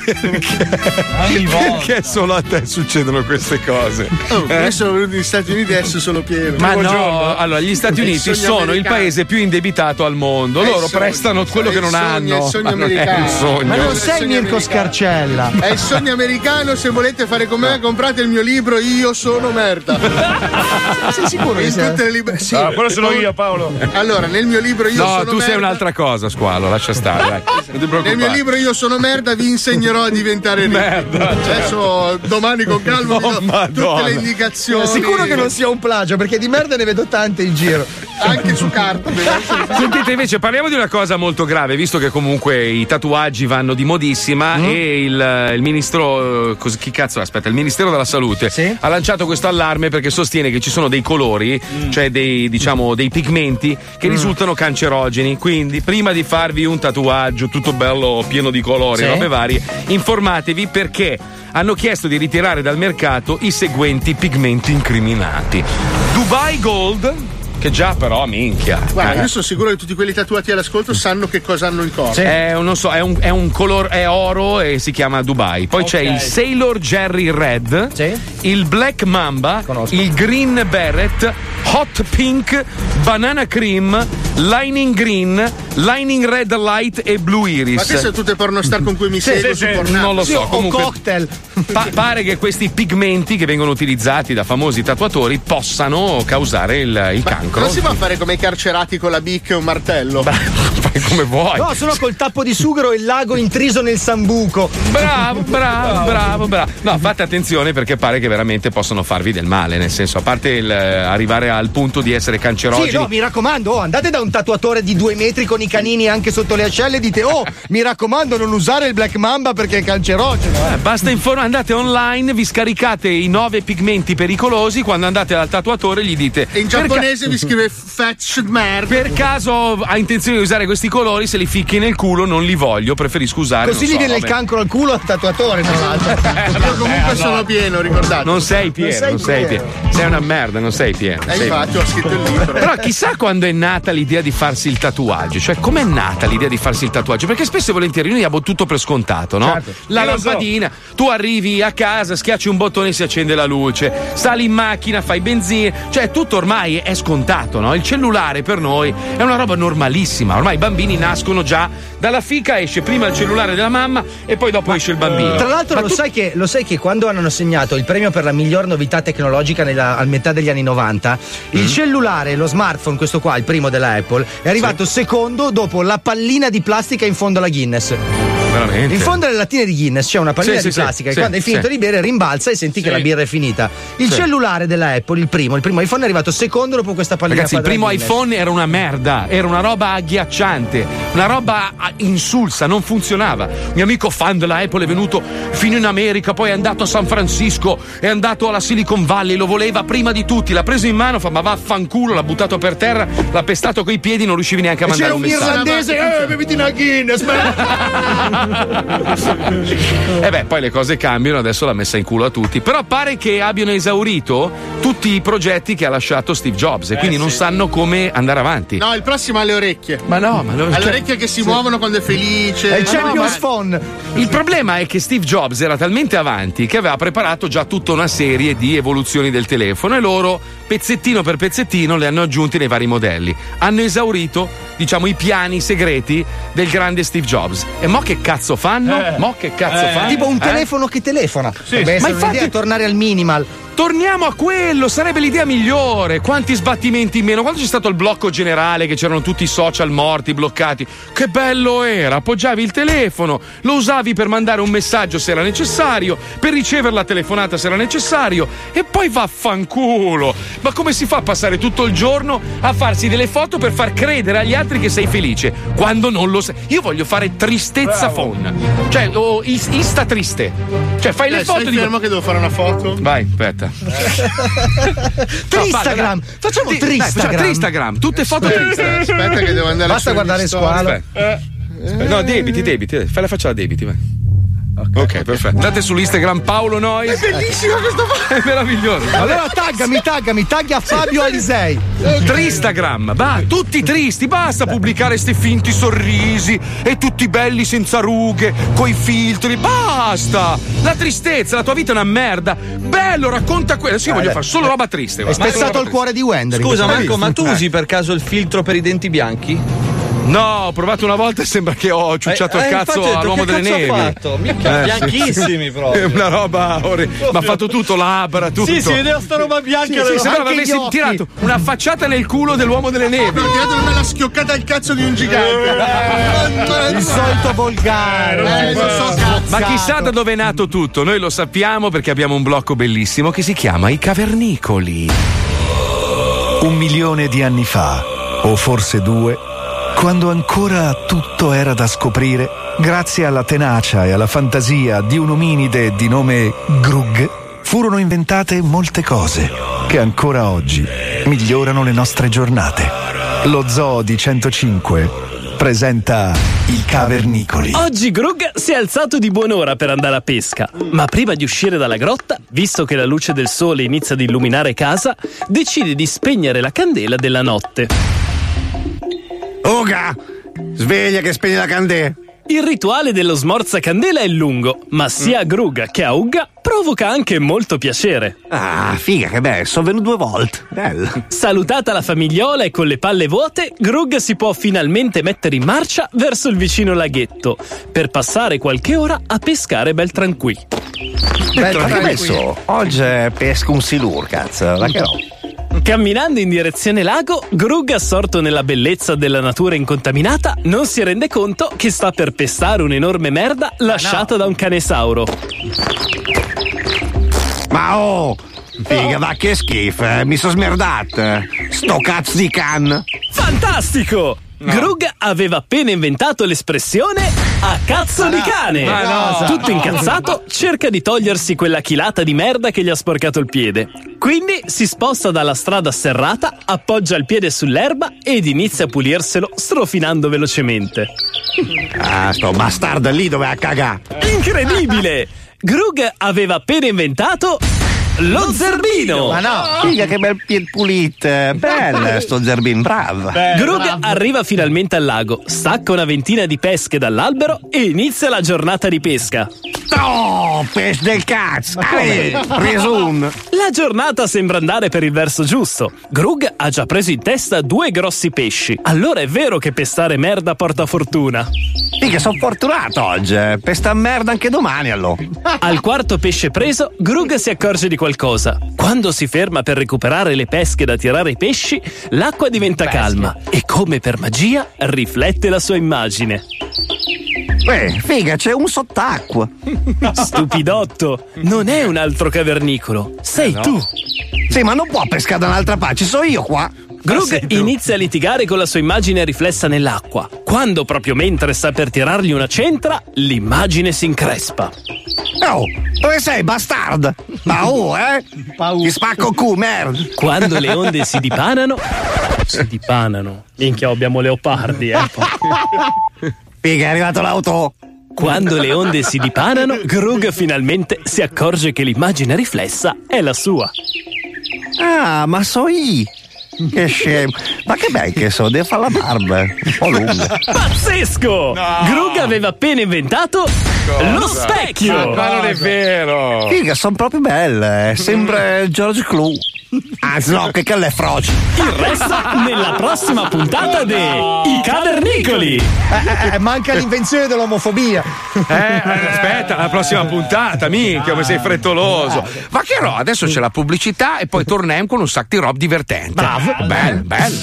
Perché solo a te succedono queste cose? Oh, io sono venuto negli Stati Uniti e adesso sono pieno. Ma buongiorno. Allora, gli Stati Uniti sono il paese più indebitato al mondo. Loro prestano quello che non hanno. È il sogno americano. Ma non sei Mirko Scarcella. È il sogno americano. Se volete fare con me, comprate il mio libro. Io sono merda. Sei sicuro? In tutte le librerie. Sì. Ah, quello sono io, Paolo. Allora, nel mio libro io sono merda. No, tu sei un'altra cosa, squalo. Lascia stare. Nel mio libro io sono merda. Vi insegnerò a diventare merda. Adesso domani con calma. Tutte le indicazioni. Sicuro che non sia un plagio, perché di merda ne vedo tante in giro. anche su carta. Sentite, invece parliamo di una cosa molto grave, visto che comunque i tatuaggi vanno di modissima e il ministro, chi cazzo, aspetta, il Ministero della Salute ha lanciato questo allarme perché sostiene che ci sono dei colori, cioè dei, diciamo, dei pigmenti che risultano cancerogeni, quindi prima di farvi un tatuaggio tutto bello pieno di colori, robe varie, informatevi, perché hanno chiesto di ritirare dal mercato i seguenti pigmenti incriminati: Dubai Gold, che già però minchia. Guarda, io sono sicuro che tutti quelli tatuati all'ascolto sanno che cosa hanno in corpo. Non so, è un color, è oro e si chiama Dubai. Poi c'è il Sailor Jerry Red, il Black Mamba, il Green Beret, Hot Pink, Banana Cream, Lining Green, Lining Red Light e Blue Iris. Ma che sono tutte pornostar con cui mi seguo su Pornhub? Non lo so, comunque, cocktail. Pare che questi pigmenti che vengono utilizzati da famosi tatuatori possano causare il cancro. Non si può fare come i carcerati con la bicca e un martello? Beh, fai come vuoi. No, solo col tappo di sughero e il lago intriso nel sambuco. Bravo. No, fate attenzione, perché pare che veramente possono farvi del male, nel senso, a parte arrivare al punto di essere cancerogeni. Sì, no, mi raccomando, andate da un tatuatore di 2 metri con i canini anche sotto le ascelle e dite: oh, mi raccomando, non usare il Black Mamba perché è cancerogeno. Basta informare, andate online, vi scaricate i 9 pigmenti pericolosi, quando andate dal tatuatore gli dite, in giapponese vi scrive fetch merda, per caso ha intenzione di usare questi colori, se li ficchi nel culo non li voglio, preferisco usare, così gli viene il cancro al culo al tatuatore, tra l'altro. Io comunque sono pieno, ricordate, non sei pieno, sei una merda, non sei pieno. Infatti ho scritto il libro. Però chissà quando è nata l'idea di farsi il tatuaggio, cioè com'è nata l'idea di farsi il tatuaggio, perché spesso e volentieri noi abbiamo tutto per scontato, no? Certo. La lampadina, tu arrivi a casa, schiacci un bottone e si accende la luce, sali in macchina, fai benzina, cioè tutto ormai è scontato, no? Il cellulare per noi è una roba normalissima, ormai i bambini nascono già, dalla fica esce prima il cellulare della mamma e poi dopo esce il bambino. Tra l'altro lo sai che quando hanno assegnato il premio per la miglior novità tecnologica a metà degli anni 90, il cellulare, lo smartphone, questo qua, il primo della Apple, è arrivato secondo dopo la pallina di plastica in fondo alla Guinness. Veramente? In fondo alle lattine di Guinness c'è una pallina di plastica che quando hai finito di bere rimbalza e senti che la birra è finita. Il cellulare della Apple, il primo iPhone, è arrivato secondo dopo questa pallina. Ragazzi, il primo iPhone era una merda, era una roba agghiacciante, una roba insulsa, non funzionava. Un mio amico fan della Apple è venuto fino in America, poi è andato a San Francisco, è andato alla Silicon Valley, lo voleva prima di tutti, l'ha preso in mano, fa ma vaffanculo, l'ha buttato per terra, l'ha pestato coi piedi, non riuscivi neanche a mandare un messaggio. C'era un irlandese, beviti una Guinness, e beh, poi le cose cambiano, adesso l'ha messa in culo a tutti, però pare che abbiano esaurito tutti i progetti che ha lasciato Steve Jobs e quindi non sanno come andare avanti. No, il prossimo ha le orecchie. Ma no, ma ha le orecchie che si muovono quando è felice. È il Champions Phone. Il problema è che Steve Jobs era talmente avanti che aveva preparato già tutta una serie di evoluzioni del telefono e loro pezzettino per pezzettino le hanno aggiunti nei vari modelli. Hanno esaurito, diciamo, i piani segreti del grande Steve Jobs. E mo che cazzo fanno? Tipo un telefono che telefona. Sì. Ma infatti tornare al minimal. Torniamo a quello, sarebbe l'idea migliore. Quanti sbattimenti in meno? Quando c'è stato il blocco generale, che c'erano tutti i social morti, bloccati, che bello era, appoggiavi il telefono, lo usavi per mandare un messaggio se era necessario, per ricevere la telefonata se era necessario, e poi vaffanculo. Ma come si fa a passare tutto il giorno a farsi delle foto per far credere agli altri che sei felice quando non lo sei? Io voglio fare tristezza phone, cioè Insta triste, cioè fai le foto. Stai fermo che devo fare una foto. Vai, aspetta. Tristagram, facciamo Tristagram, tutte foto Tristagram. Aspetta che devo andare. Basta guardare Squalo. No, debiti, fai la faccia da debiti, vai. Okay, perfetto. Andate sull'Instagram Paolo Noise. È bellissimo questo fatto. È meraviglioso. Allora taggami a Fabio Alisari. Tristagram, va, tutti tristi, basta pubblicare ste finti sorrisi e tutti belli senza rughe, coi filtri, basta. La tristezza, la tua vita è una merda. Bello, racconta quello. Sì, voglio fare solo roba triste. È spezzato il cuore di Wender. Scusa Marco, ma tu usi per caso il filtro per i denti bianchi? No, ho provato una volta e sembra che ho ciucciato il cazzo all'uomo delle nevi. Fatto? Mica bianchissimi proprio. È una roba. Ma ha fatto tutto, labbra, tutto. Sì, si vedeva sta roba bianca. Sì, sembrava avessi tirato una facciata nel culo dell'uomo delle nevi. Ho tirato una bella schioccata al cazzo di un gigante. Il solito volgare. Ma chissà da dove è nato tutto. Noi lo sappiamo perché abbiamo un blocco bellissimo che si chiama I Cavernicoli. 1 milione di anni fa. o forse due, quando ancora tutto era da scoprire, grazie alla tenacia e alla fantasia di un ominide di nome Grug, furono inventate molte cose che ancora oggi migliorano le nostre giornate. Lo Zoo di 105 presenta il Cavernicoli. Oggi Grug si è alzato di buon'ora per andare a pesca, ma prima di uscire dalla grotta, visto che la luce del sole inizia ad illuminare casa, decide di spegnere la candela della notte. Uga! Sveglia che spegni la candela! Il rituale dello smorzacandela è lungo, ma sia a Grug che a Uga provoca anche molto piacere. Ah, figa, che bello, sono venuto 2 volte. Bello. Salutata la famigliola e con le palle vuote, Grug si può finalmente mettere in marcia verso il vicino laghetto per passare qualche ora a pescare bel tranquillo. Bel tranquillo. Oggi pesco un silur, cazzo, la che roba. Camminando in direzione lago, Grug, assorto nella bellezza della natura incontaminata, non si rende conto che sta per pestare un'enorme merda lasciata da un canesauro. Ma oh! Figa, ma che schifo, mi sono smerdato! Sto cazzo di can! Fantastico! No. Grug aveva appena inventato l'espressione a cazzo di cane. Tutto incazzato, cerca di togliersi quella chilata di merda che gli ha sporcato il piede. Quindi si sposta dalla strada serrata, appoggia il piede sull'erba ed inizia a pulirselo strofinando velocemente. Ah, sto bastardo lì dove ha cagato! Incredibile! Grug aveva appena inventato lo zerbino! Ma no! Figa, che bel piede pulito! Bello sto zerbino, bravo! Grug arriva finalmente al lago, stacca una ventina di pesche dall'albero e inizia la giornata di pesca. Oh, pesce del cazzo! La giornata sembra andare per il verso giusto. Grug ha già preso in testa 2 grossi pesci. Allora è vero che pestare merda porta fortuna. Figa, sono fortunato oggi. Pesta merda anche domani, allora. Al 4° pesce preso, Grug si accorge di qualcosa. Quando si ferma per recuperare le pesche da tirare ai pesci, l'acqua diventa calma e come per magia riflette la sua immagine. Figa, c'è un sott'acqua. Stupidotto, non è un altro cavernicolo, sei tu. Sì, ma non può pescare da un'altra parte, ci sono io qua. Grug inizia a litigare con la sua immagine riflessa nell'acqua. Quando proprio mentre sta per tirargli una centra, l'immagine si increspa. Oh, dove sei, bastard? Ti spacco cu, merda. Quando le onde si dipanano. Minchia, abbiamo leopardi, Figa, è arrivato l'auto. Quando le onde si dipanano, Grug finalmente si accorge che l'immagine riflessa è la sua. Ah, ma so io. Che scemo, ma che bel che so, devo fare la barba un po' lunga. Pazzesco! No. Grug aveva appena inventato lo specchio. Ma non è vero. Figa, sono proprio belle, sembra George Clooney. Anzi no, che le froci. Il resto nella prossima puntata di I Cavernicoli. Manca l'invenzione dell'omofobia. Aspetta, la prossima puntata, minchia, come sei frettoloso. Ma che roba, adesso c'è la pubblicità e poi torniamo con un sacco di roba divertente. Bravo, bello, bello.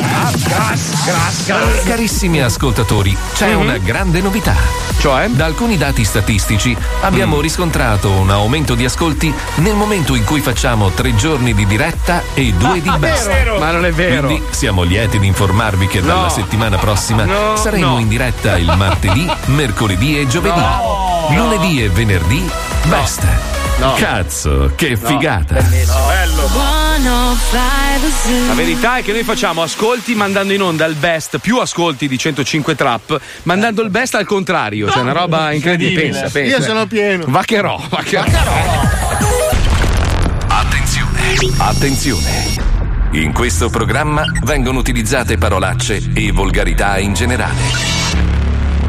Carissimi ascoltatori, c'è una grande novità. Cioè? Da alcuni dati statistici abbiamo riscontrato un aumento di ascolti nel momento in cui facciamo 3 giorni di diretta e 2 di basta. Ma non è vero. Quindi siamo lieti di informarvi che dalla settimana prossima saremo in diretta il martedì, mercoledì e giovedì, lunedì e venerdì. Basta. Cazzo, che figata. Bello. La verità è che noi facciamo ascolti mandando in onda il best, più ascolti di 105 Trap, mandando il best al contrario. Cioè una roba incredibile. Pensa. Io sono pieno. Vaccherò. Attenzione! In questo programma vengono utilizzate parolacce e volgarità in generale.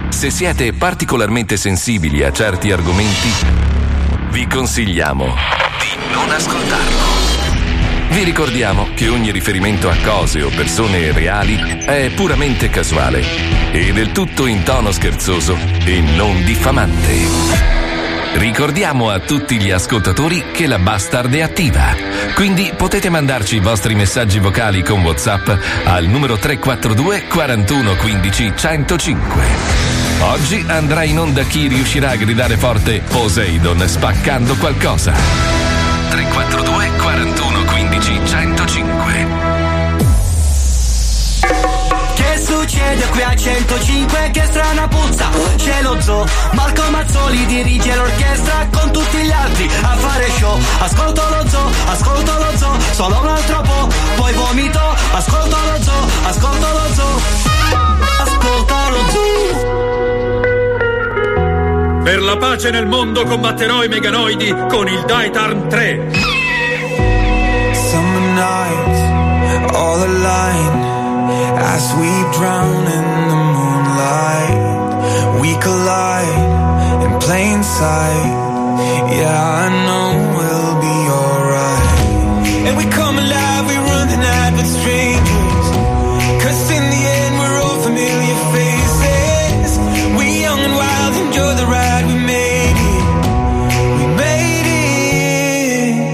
Se siete particolarmente sensibili a certi argomenti, vi consigliamo di non ascoltarlo. Vi ricordiamo che ogni riferimento a cose o persone reali è puramente casuale e del tutto in tono scherzoso e non diffamante. Ricordiamo a tutti gli ascoltatori che la Bastard è attiva, quindi potete mandarci i vostri messaggi vocali con WhatsApp al numero 342 41 15 105. Oggi andrà in onda chi riuscirà a gridare forte Poseidon spaccando qualcosa. 342 41 15 105. media qui a 105, che strana puzza. C'è lo zoo, Marco Mazzoli dirige l'orchestra con tutti gli altri a fare show. Ascolto lo zoo, solo un altro po', poi vomito. Ascolto lo zoo, ascolto lo zoo, ascolto lo zoo. Per la pace nel mondo combatterò i meganoidi con il Dietarm 3. Summer nights, all aligned, as we drown in the moonlight, we collide in plain sight. Yeah, I know we'll be alright. And we come alive, we run the night with strangers, 'cause in the end we're all familiar faces. We young and wild, enjoy the ride, we made it, we made it.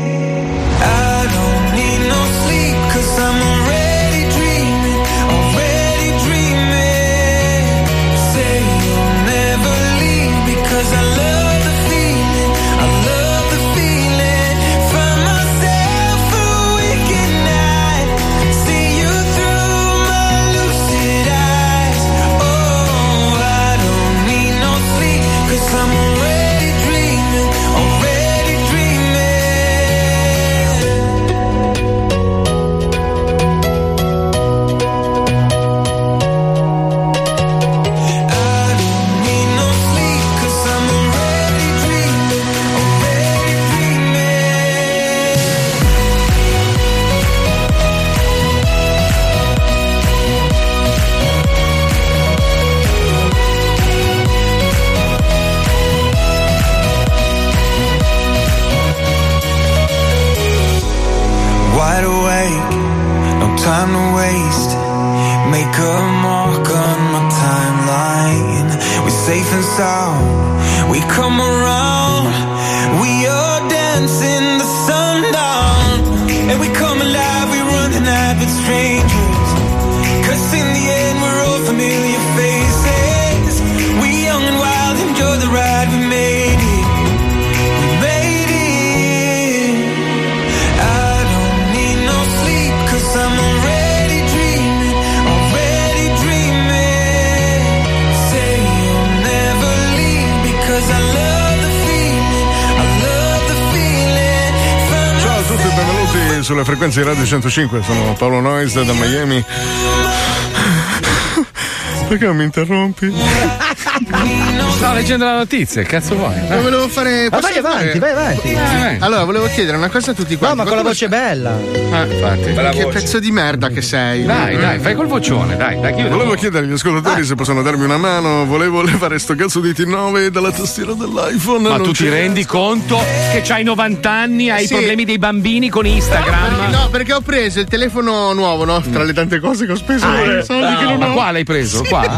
I don't need no sleep, 'cause I'm already time to waste, make a mark on my timeline. We're safe and sound, we come around, we are dancing the sundown. And we come alive, we run the night with strangers, 'cause in the end we're all familiar faces. We young and wild, enjoy the ride, we made it. I'm already dreaming, already dreaming. Say you'll never leave, because I love the feeling, I love the feeling. Ciao a tutti, benvenuti sulle frequenze di Radio 105, sono Paolo Noise da Miami. Perché non mi interrompi? Stavo leggendo la notizia, cazzo vuoi? Ma volevo fare. Ma vai avanti, vai avanti. Allora, volevo chiedere una cosa a tutti quanti. No, ma con la voce bella. Infatti. Che pezzo di merda che sei. Dai, dai, fai col vocione, dai. Volevo chiedere agli ascoltatori se possono darmi una mano. Volevo levare sto cazzo di T9 dalla tastiera dell'iPhone. Ma tu ti rendi conto che c'hai 90 anni, hai problemi dei bambini con Instagram? No, perché ho preso il telefono nuovo, no? Tra le tante cose che ho speso, soldi che non ho. Ma qua l'hai preso? Qua? Ma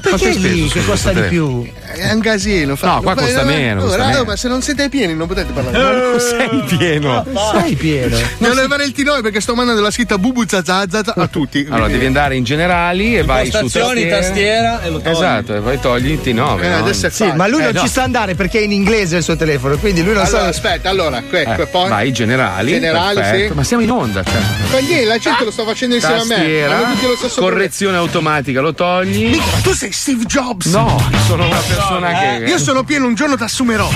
perché lì che costa di più? È un casino. No, qua costa meno. Ma se non siete pieni non potete parlare. Non sei pieno. Sei pieno. Devo levare il T9 perché sto mandando la scritta bubu zazazazza a tutti. Allora devi andare in generali e vai su tastiera e lo togli. Esatto, e poi togli il T9. Adesso sì, ma lui non ci sa andare perché è in inglese il suo telefono, quindi lui non sa. Aspetta, allora, poi vai generali. Generali, sì. Ma siamo in onda, togli la gente, lo sto facendo insieme a me. Correzione automatica, lo togli. Ma tu sei Steve Jobs? No, sono una persona che. Io sono pieno, un giorno ti assumerò.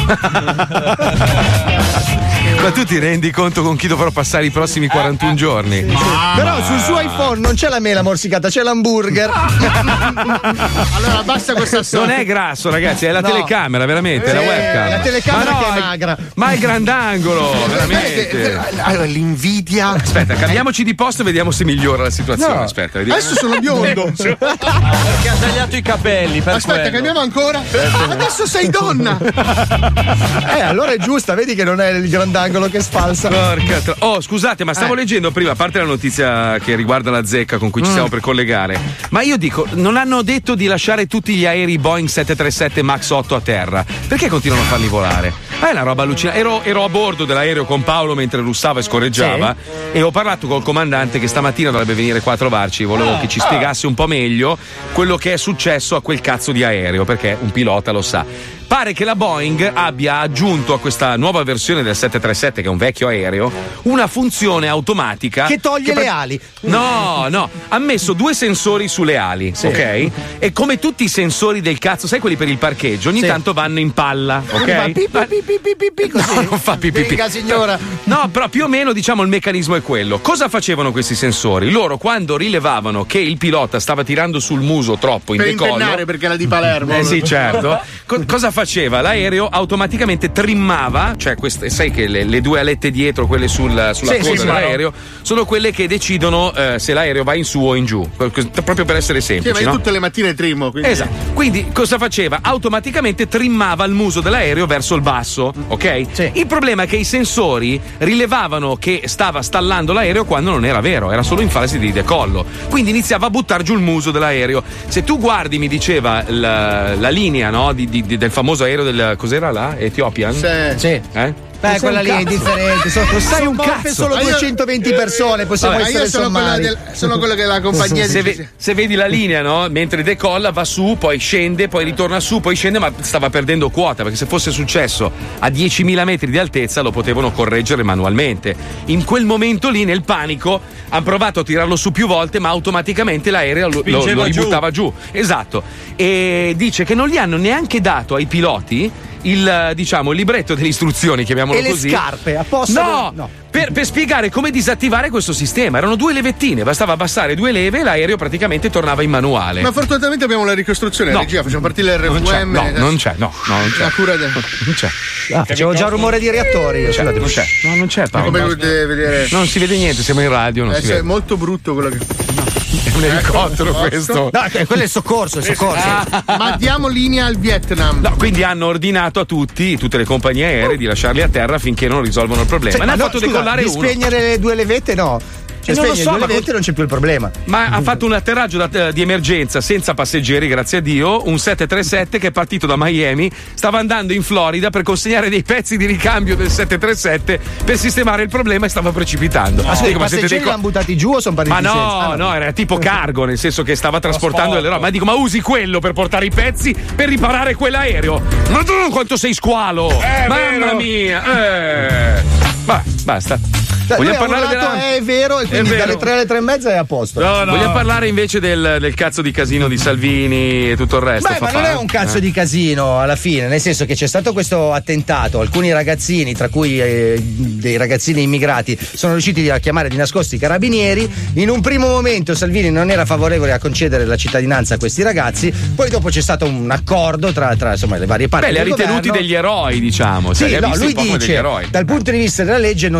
Ma tu ti rendi conto con chi dovrò passare i prossimi 41 giorni? Sì, sì. Però sul suo iPhone non c'è la mela morsicata, c'è l'hamburger. Allora basta questa storia. Non è grasso, ragazzi, è la telecamera, veramente, la webcam. La telecamera che è magra. Ma è grandangolo, veramente. Allora, l'invidia. Aspetta, cambiamoci di posto e vediamo se migliora la situazione. No. Aspetta, vediamo. Adesso sono biondo. Perché ha tagliato i capelli. Aspetta, cambiamo ancora. Adesso sei donna. Allora è giusta, vedi che non è il grandangolo che sfalsa. Oh, scusate, ma stavo leggendo prima, a parte la notizia che riguarda la zecca con cui ci stiamo per collegare, ma io dico, non hanno detto di lasciare tutti gli aerei Boeing 737 Max 8 a terra? Perché continuano a farli volare? È una roba allucinante. Ero a bordo dell'aereo con Paolo mentre russava e scorreggiava, sì, e ho parlato col comandante che stamattina dovrebbe venire qua a trovarci. Volevo che ci spiegasse un po' meglio quello che è successo a quel cazzo di aereo, perché un pilota lo sa. Pare che la Boeing abbia aggiunto a questa nuova versione del 737, che è un vecchio aereo, una funzione automatica che toglie le ali. No, no, ha messo due sensori sulle ali, sì, ok? E come tutti i sensori del cazzo, sai quelli per il parcheggio, ogni tanto vanno in palla, ok? Non fa pipì. Venga, signora. No, però più o meno, diciamo, il meccanismo è quello. Cosa facevano questi sensori? Loro, quando rilevavano che il pilota stava tirando sul muso troppo in decollo, perché era di Palermo. Sì, certo. Cosa faceva? L'aereo automaticamente trimmava, cioè queste, sai che le due alette dietro, quelle sulla coda dell'aereo, sono quelle che decidono se l'aereo va in su o in giù, proprio per essere semplici. Sì, ma io tutte le mattine trimmo. Quindi... Esatto. Quindi cosa faceva? Automaticamente trimmava il muso dell'aereo verso il basso, ok? Sì. Il problema è che i sensori rilevavano che stava stallando l'aereo quando non era vero, era solo in fase di decollo. Quindi iniziava a buttare giù il muso dell'aereo. Se tu guardi, mi diceva la linea, no? Del famoso aereo del, cos'era là? Ethiopian? Sì. Quella lì è indifferente, sai un cazzo, solo 220 persone possiamo essere sommari. Sono quello che la compagnia se vedi la linea, no? Mentre decolla va su, poi scende, poi ritorna su, poi scende, ma stava perdendo quota, perché se fosse successo a 10.000 metri di altezza lo potevano correggere manualmente. In quel momento lì, nel panico, hanno provato a tirarlo su più volte, ma automaticamente l'aereo lo ributtava giù. Esatto. E dice che non gli hanno neanche dato ai piloti il libretto delle istruzioni, chiamiamolo e così. E le scarpe, a posto? No. Per spiegare come disattivare questo sistema. Erano due levettine, bastava abbassare due leve e l'aereo praticamente tornava in manuale. Ma fortunatamente abbiamo la ricostruzione, regia, facciamo partire l'RVM. Non c'è. La cura non c'è. Facevo già rumore di reattori. Non c'è. No, non c'è. Paolo. Come potete vedere? Non si vede niente, siamo in radio. Non si vede. È molto brutto quello che... È un elicottero questo. No, quello è soccorso. Ma diamo linea al Vietnam. No, quindi hanno ordinato a tutte le compagnie aeree di lasciarli a terra finché non risolvono il problema. Ma hanno fatto decollare uno. Spegnere le due levette, no? Cioè, non lo so, ma non c'è più il problema. Ma ha fatto un atterraggio di emergenza senza passeggeri, grazie a Dio. Un 737 che è partito da Miami, stava andando in Florida per consegnare dei pezzi di ricambio del 737 per sistemare il problema e stava precipitando. Ma i passeggeri l'hanno buttati giù o sono partiti no, era tipo cargo, nel senso che stava trasportando delle robe. Ma dico, ma usi quello per portare i pezzi per riparare quell'aereo? Ma tu quanto sei squalo! Mamma mia! Basta. Vogliamo parlare è vero, e quindi dalle 3 alle 3 e mezza è a posto. No. Vogliamo parlare invece del cazzo di casino di Salvini e tutto il resto. Ma non è un cazzo di casino alla fine, nel senso che c'è stato questo attentato, alcuni ragazzini, tra cui dei ragazzini immigrati, sono riusciti a chiamare di nascosto i carabinieri. In un primo momento Salvini non era favorevole a concedere la cittadinanza a questi ragazzi, poi dopo c'è stato un accordo tra insomma le varie parti. Beh, li ha ritenuti degli eroi, diciamo. Sì, lui dice, dal punto di vista della legge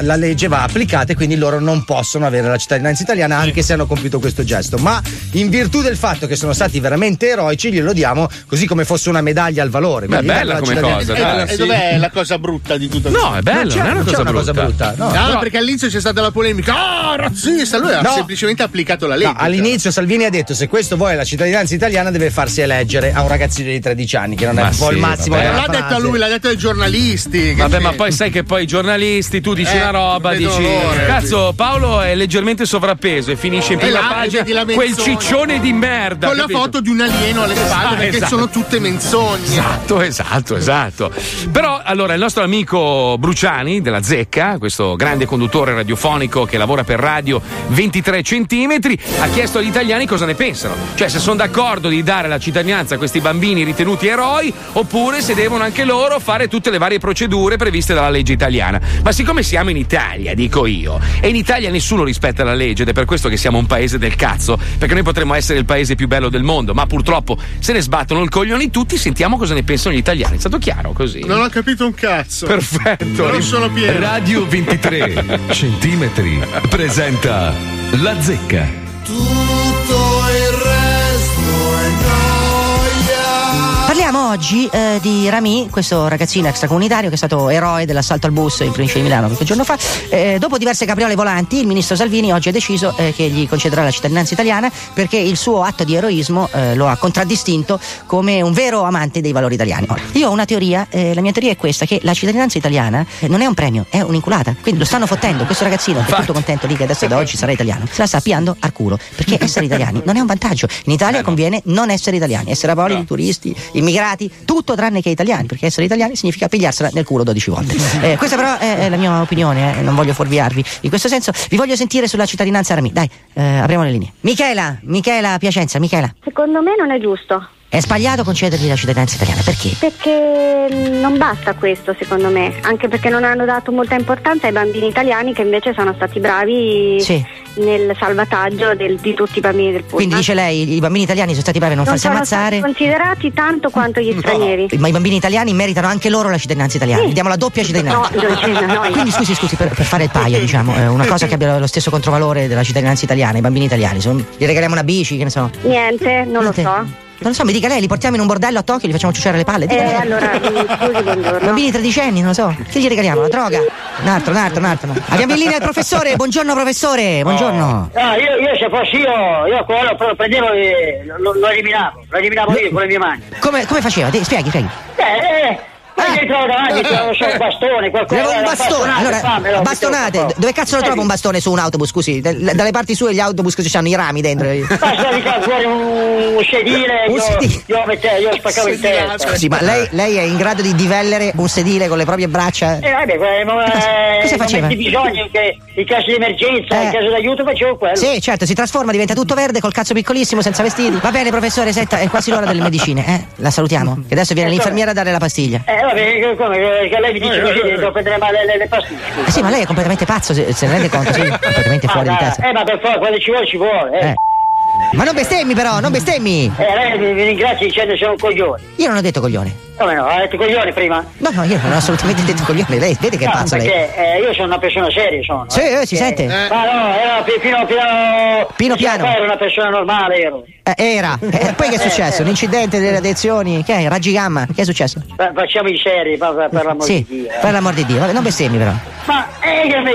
la legge va applicata e quindi loro non possono avere la cittadinanza italiana anche se hanno compiuto questo gesto, ma in virtù del fatto che sono stati veramente eroici glielo diamo così come fosse una medaglia al valore. È bella come cosa. E dov'è la cosa brutta di tutto questo? No, è bella, non è una cosa brutta. No, perché all'inizio c'è stata la polemica razzista, lui ha semplicemente applicato la legge. All'inizio Salvini ha detto se questo vuole la cittadinanza italiana deve farsi eleggere a un ragazzino di 13 anni che non è il massimo. Non l'ha detto a lui, l'ha detto ai giornalisti. Vabbè, ma poi sai che poi i giornalisti tu dici una roba, dici, cazzo, Paolo è leggermente sovrappeso e finisce in prima pagina quel ciccione di merda con la foto di un alieno alle spalle, perché sono tutte menzogne. Esatto. Però allora il nostro amico Bruciani della Zecca, questo grande conduttore radiofonico che lavora per Radio 23 centimetri, ha chiesto agli italiani cosa ne pensano, cioè se sono d'accordo di dare la cittadinanza a questi bambini ritenuti eroi oppure se devono anche loro fare tutte le varie procedure previste dalla legge italiana. Ma siccome siamo in Italia, dico io, e in Italia nessuno rispetta la legge ed è per questo che siamo un paese del cazzo, perché noi potremmo essere il paese più bello del mondo, ma purtroppo se ne sbattono il coglione tutti. Sentiamo cosa ne pensano gli italiani. È stato chiaro così? Non ho capito un cazzo. Perfetto. Non sono pieno. Radio 23 centimetri presenta La Zecca. Tutto il resto è noia. Parliamo oggi di Rami, questo ragazzino extracomunitario che è stato eroe dell'assalto al bus in provincia di Milano qualche giorno fa. Dopo diverse capriole volanti, il ministro Salvini oggi ha deciso che gli concederà la cittadinanza italiana perché il suo atto di eroismo lo ha contraddistinto come un vero amante dei valori italiani. Ora, io ho una teoria, la mia teoria è questa, che la cittadinanza italiana non è un premio, è un'inculata. Quindi lo stanno fottendo, questo ragazzino che è tutto contento lì che adesso da oggi sarà italiano, se la sta piando al culo, perché essere italiani non è un vantaggio. In Italia conviene non essere italiani, essere avoli, turisti, immigrati, pirati, tutto tranne che italiani, perché essere italiani significa pigliarsela nel culo 12 volte. Questa però è la mia opinione, non voglio fuorviarvi in questo senso. Vi voglio sentire sulla cittadinanza Armi, dai, apriamo le linee. Michela Piacenza, Michela. Secondo me non è giusto. È sbagliato concedergli la cittadinanza italiana, perché? Perché non basta questo, secondo me, anche perché non hanno dato molta importanza ai bambini italiani che invece sono stati bravi, sì, nel salvataggio di tutti i bambini del pullman. Quindi dice lei, i bambini italiani sono stati bravi a non farsi ammazzare. Non sono considerati tanto quanto gli stranieri. Ma i bambini italiani meritano anche loro la cittadinanza italiana, sì. Diamo la doppia cittadinanza. No. Quindi scusi, per fare il paio, diciamo, una cosa che abbia lo stesso controvalore della cittadinanza italiana, i bambini italiani, gli regaliamo una bici, che ne so. Niente, non lo so. Non so, mi dica lei, li portiamo in un bordello a Tokyo, li facciamo ciucciare le palle. Allora, scusi, buongiorno. Bambini tredicenni, non lo so. Che gli regaliamo? La droga? Un altro. Abbiamo in linea il professore, buongiorno professore, buongiorno. Io se fossi io quello lo prendevo e lo eliminavo io con le mie mani. Come faceva? Spieghi. Io trovo davanti, non so, un bastone, qualcosa. Un bastone, allora, bastonate. Dove cazzo lo trovo un bastone su un autobus? Scusi, dalle parti sue gli autobus che ci hanno i rami dentro. Basta di fuori un sedile, io spaccavo il tetto. Scusi, ma lei è in grado di divellere un sedile con le proprie braccia? Cosa faceva? I bisogni, in caso di emergenza, in caso d'aiuto facevo quello. Sì, certo, si trasforma, diventa tutto verde, col cazzo piccolissimo, senza vestiti. Va bene, professore, senta, è quasi l'ora delle medicine, La salutiamo, che adesso viene l'infermiera a dare la pastiglia. Come? Che lei mi dice così, devo prendere male le pastiglie. Sì, ma lei è completamente pazzo, se ne rende conto, sì, completamente fuori di testa. Ma per forza, quando ci vuole. Ma non bestemmi però, non bestemmi! Lei mi ringrazia dicendo che sono un coglione. Io non ho detto coglione. Come no? Ha detto coglione prima? No, io non ho assolutamente detto coglione, lei vede che è pazzo lei. Perché io sono una persona seria, sono. Sì, si sente. Ma no, era Pino Piano. Era una persona normale, ero. Poi che è successo? Un incidente delle radiazioni? Che è? Raggi gamma? Che è successo? Facciamo i seri, per l'amor di Dio. Per l'amor di Dio, vabbè, non bestemmi però. Ma lei me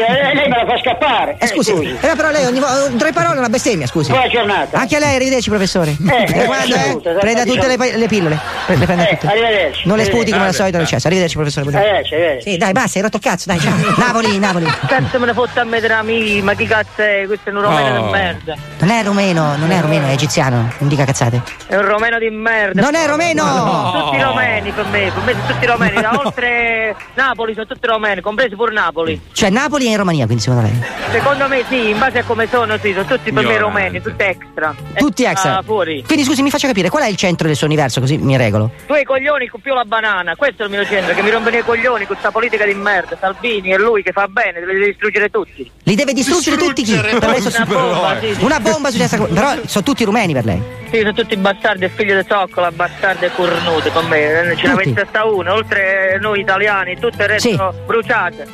la fa scappare. Scusi. Però lei ogni volta 3 parole una bestemmia, scusi. Buona giornata. Anche a lei, arrivederci professore. Prenda tutte le pillole. Le prenda tutte. Arrivederci. Non le sputi come al solito, cesso. Arrivederci professore. Arrivederci. Sì, dai, basta, hai rotto il cazzo, dai, ciao. Napoli. Cazzo me ne fotta a mettere amici, ma chi cazzo è? Questo è un romeno di merda. Non è romeno, è egiziano. Non dica cazzate. È un romeno di merda. Non è romeno. Sono tutti romeni per me sono tutti romeni, da oltre Napoli sono tutti romeni, compresi pure Napoli. Cioè Napoli è in Romania, quindi secondo lei? Secondo me sì, in base a come sono tutti per me romeni, tutti extra. Tutti extra. Fuori. Quindi scusi, mi faccia capire qual è il centro del suo universo, così mi regolo. Tu hai i coglioni più la banana, questo è il mio centro, che mi rompono i coglioni con questa politica di merda. Salvini è lui che fa bene, deve distruggere tutti. Li deve distruggere tutti chi? Per lei sono una bomba successa, però sono tutti rumeni per lei. Sì, sono tutti bastardi e figli di zoccola, bastardi e cornuti con me. Ce l'avete testa uno, oltre noi italiani, tutto il resto bruciate.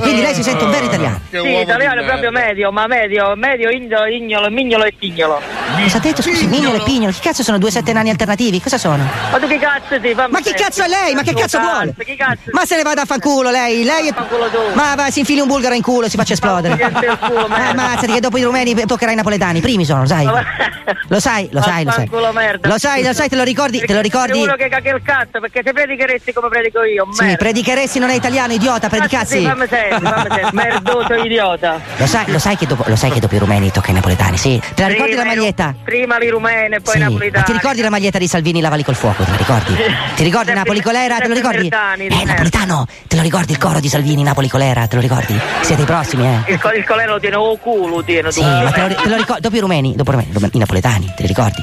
Quindi lei si sente un vero italiano. Sì, italiano proprio medio, ma medio ignolo, mignolo e pignolo. Cosa ha detto? Scusi, mignolo e pignolo, che cazzo sono 2 7 nani alternativi? Cosa sono? Ma tu che cazzo ti fa? Ma che cazzo è lei? Ma che cazzo vuole? Ma se ne vada a fanculo lei. Ma va, si infili un bulgaro in culo, si faccia esplodere. Ammazzati che dopo i rumeni toccherai i napoletani, primi sono, sai. Lo sai, te lo ricordi. Uno che caga il cazzo, perché se predicheresti come predico io, merda. Sì, predicheresti non è italiano, idiota, predicazzi. Fammi sentire, merdoso idiota. Lo sai che dopo i rumeni tocca i napoletani, sì. Te la ricordi la maglietta? Prima i rumeni, poi i napoletani. Ti ricordi la maglietta di Salvini, lavali col fuoco, te la ricordi? Ti ricordi Napoli Colera, te lo ricordi? Napoletano, te lo ricordi il coro di Salvini, Napoli Colera, te lo ricordi? Siete i prossimi, eh. Il colera lo tiene o culo, tiene. Sì, ma te lo ricordi dopo i rumeni, i napoletani, te li ricordi?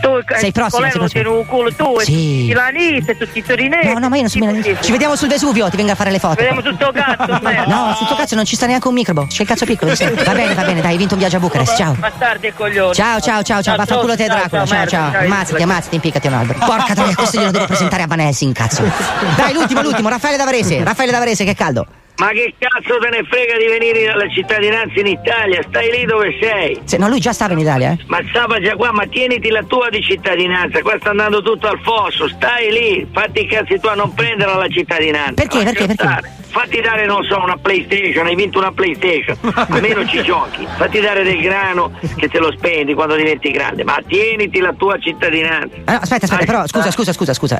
Tu sei prossimo. Sì. Milanese, tutti i torinesi. No, ma io non sono milanese. Ci vediamo sul Vesuvio, ti vengo a fare le foto. Vediamo tutto cazzo. No, sul tuo cazzo non ci sta neanche un microbo. C'è il cazzo piccolo. Va bene, dai, hai vinto un viaggio a Bucarest. Ciao. Bastardi e coglioni. Ciao. Vaffanculo te Dracula. Ciao. Ammazzati, impiccati un albero. Porca troia, questo glielo devo presentare a Vanelsin, cazzo. Dai, l'ultimo, Raffaele Davarese, che è caldo. Ma che cazzo te ne frega di venire alla cittadinanza in Italia? Stai lì dove sei. Se no, lui già stava in Italia, eh? Ma stava già qua, ma tieniti la tua di cittadinanza. Qua sta andando tutto al fosso. Stai lì, fatti i cazzi tua, non prendere la cittadinanza. Perché? fatti dare, non so, una PlayStation, hai vinto una PlayStation, almeno ci giochi, fatti dare del grano che te lo spendi quando diventi grande, ma tieniti la tua cittadinanza. Allora, aspetta, però scusa,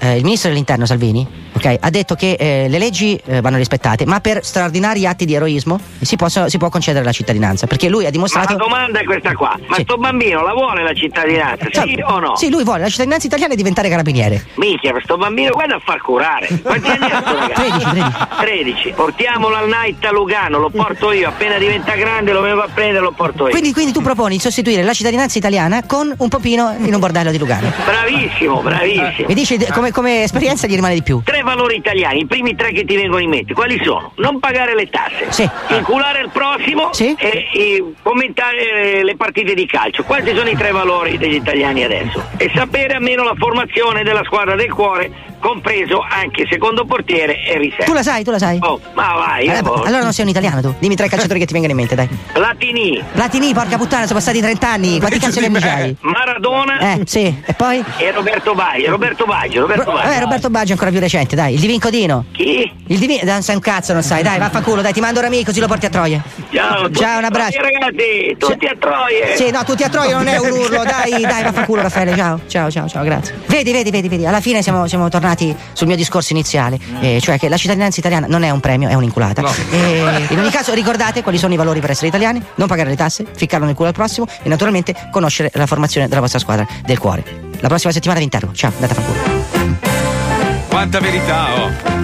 il ministro dell'interno Salvini, ok, ha detto che le leggi vanno rispettate, ma per straordinari atti di eroismo si può concedere la cittadinanza, perché lui ha dimostrato. Ma la domanda è questa qua, ma sto bambino la vuole la cittadinanza, sì o no? Sì, lui vuole la cittadinanza italiana e diventare carabiniere. Minchia, sto bambino guarda a far curare. Quanti anni ha sto ragazzo? 13. Portiamolo al night a Lugano, lo porto io, appena diventa grande lo vengo a prendere, lo porto io. Quindi tu proponi di sostituire la cittadinanza italiana con un popino in un bordello di Lugano. Bravissimo. Mi dici come esperienza gli rimane di più? 3 valori italiani, i primi 3 che ti vengono in mente, quali sono? Non pagare le tasse, inculare il prossimo, e commentare le partite di calcio. Questi sono i 3 valori degli italiani adesso. E sapere almeno la formazione della squadra del cuore, compreso anche secondo portiere e riserva. Tu la sai? Oh, ma vai. Allora non sei un italiano tu. Dimmi 3 calciatori che ti vengono in mente, dai. Platini, porca puttana, sono passati 30 anni. Quanti calciatori mangiai? Maradona. Sì. E poi? E Roberto Baggio. Roberto Baggio è ancora più recente, dai. Il Divincodino. Chi? Il Divincodino. Non sai un cazzo, non sai. Dai, vaffanculo, dai, ti mando un amico, così lo porti a Troia. Ciao, un abbraccio. Ragazzi, tutti a Troia. Sì, no, tutti a Troia non è un urlo. Dai, vaffanculo, Raffaele. Ciao, grazie. Vedi. Alla fine siamo tornati sul mio discorso iniziale, cioè che la cittadinanza italiana non è un premio, è un'inculata. No. In ogni caso ricordate quali sono i valori per essere italiani: non pagare le tasse, ficcarlo nel culo al prossimo e naturalmente conoscere la formazione della vostra squadra del cuore. La prossima settimana vi interrogo. Ciao, andate a far culo. Quanta verità, oh!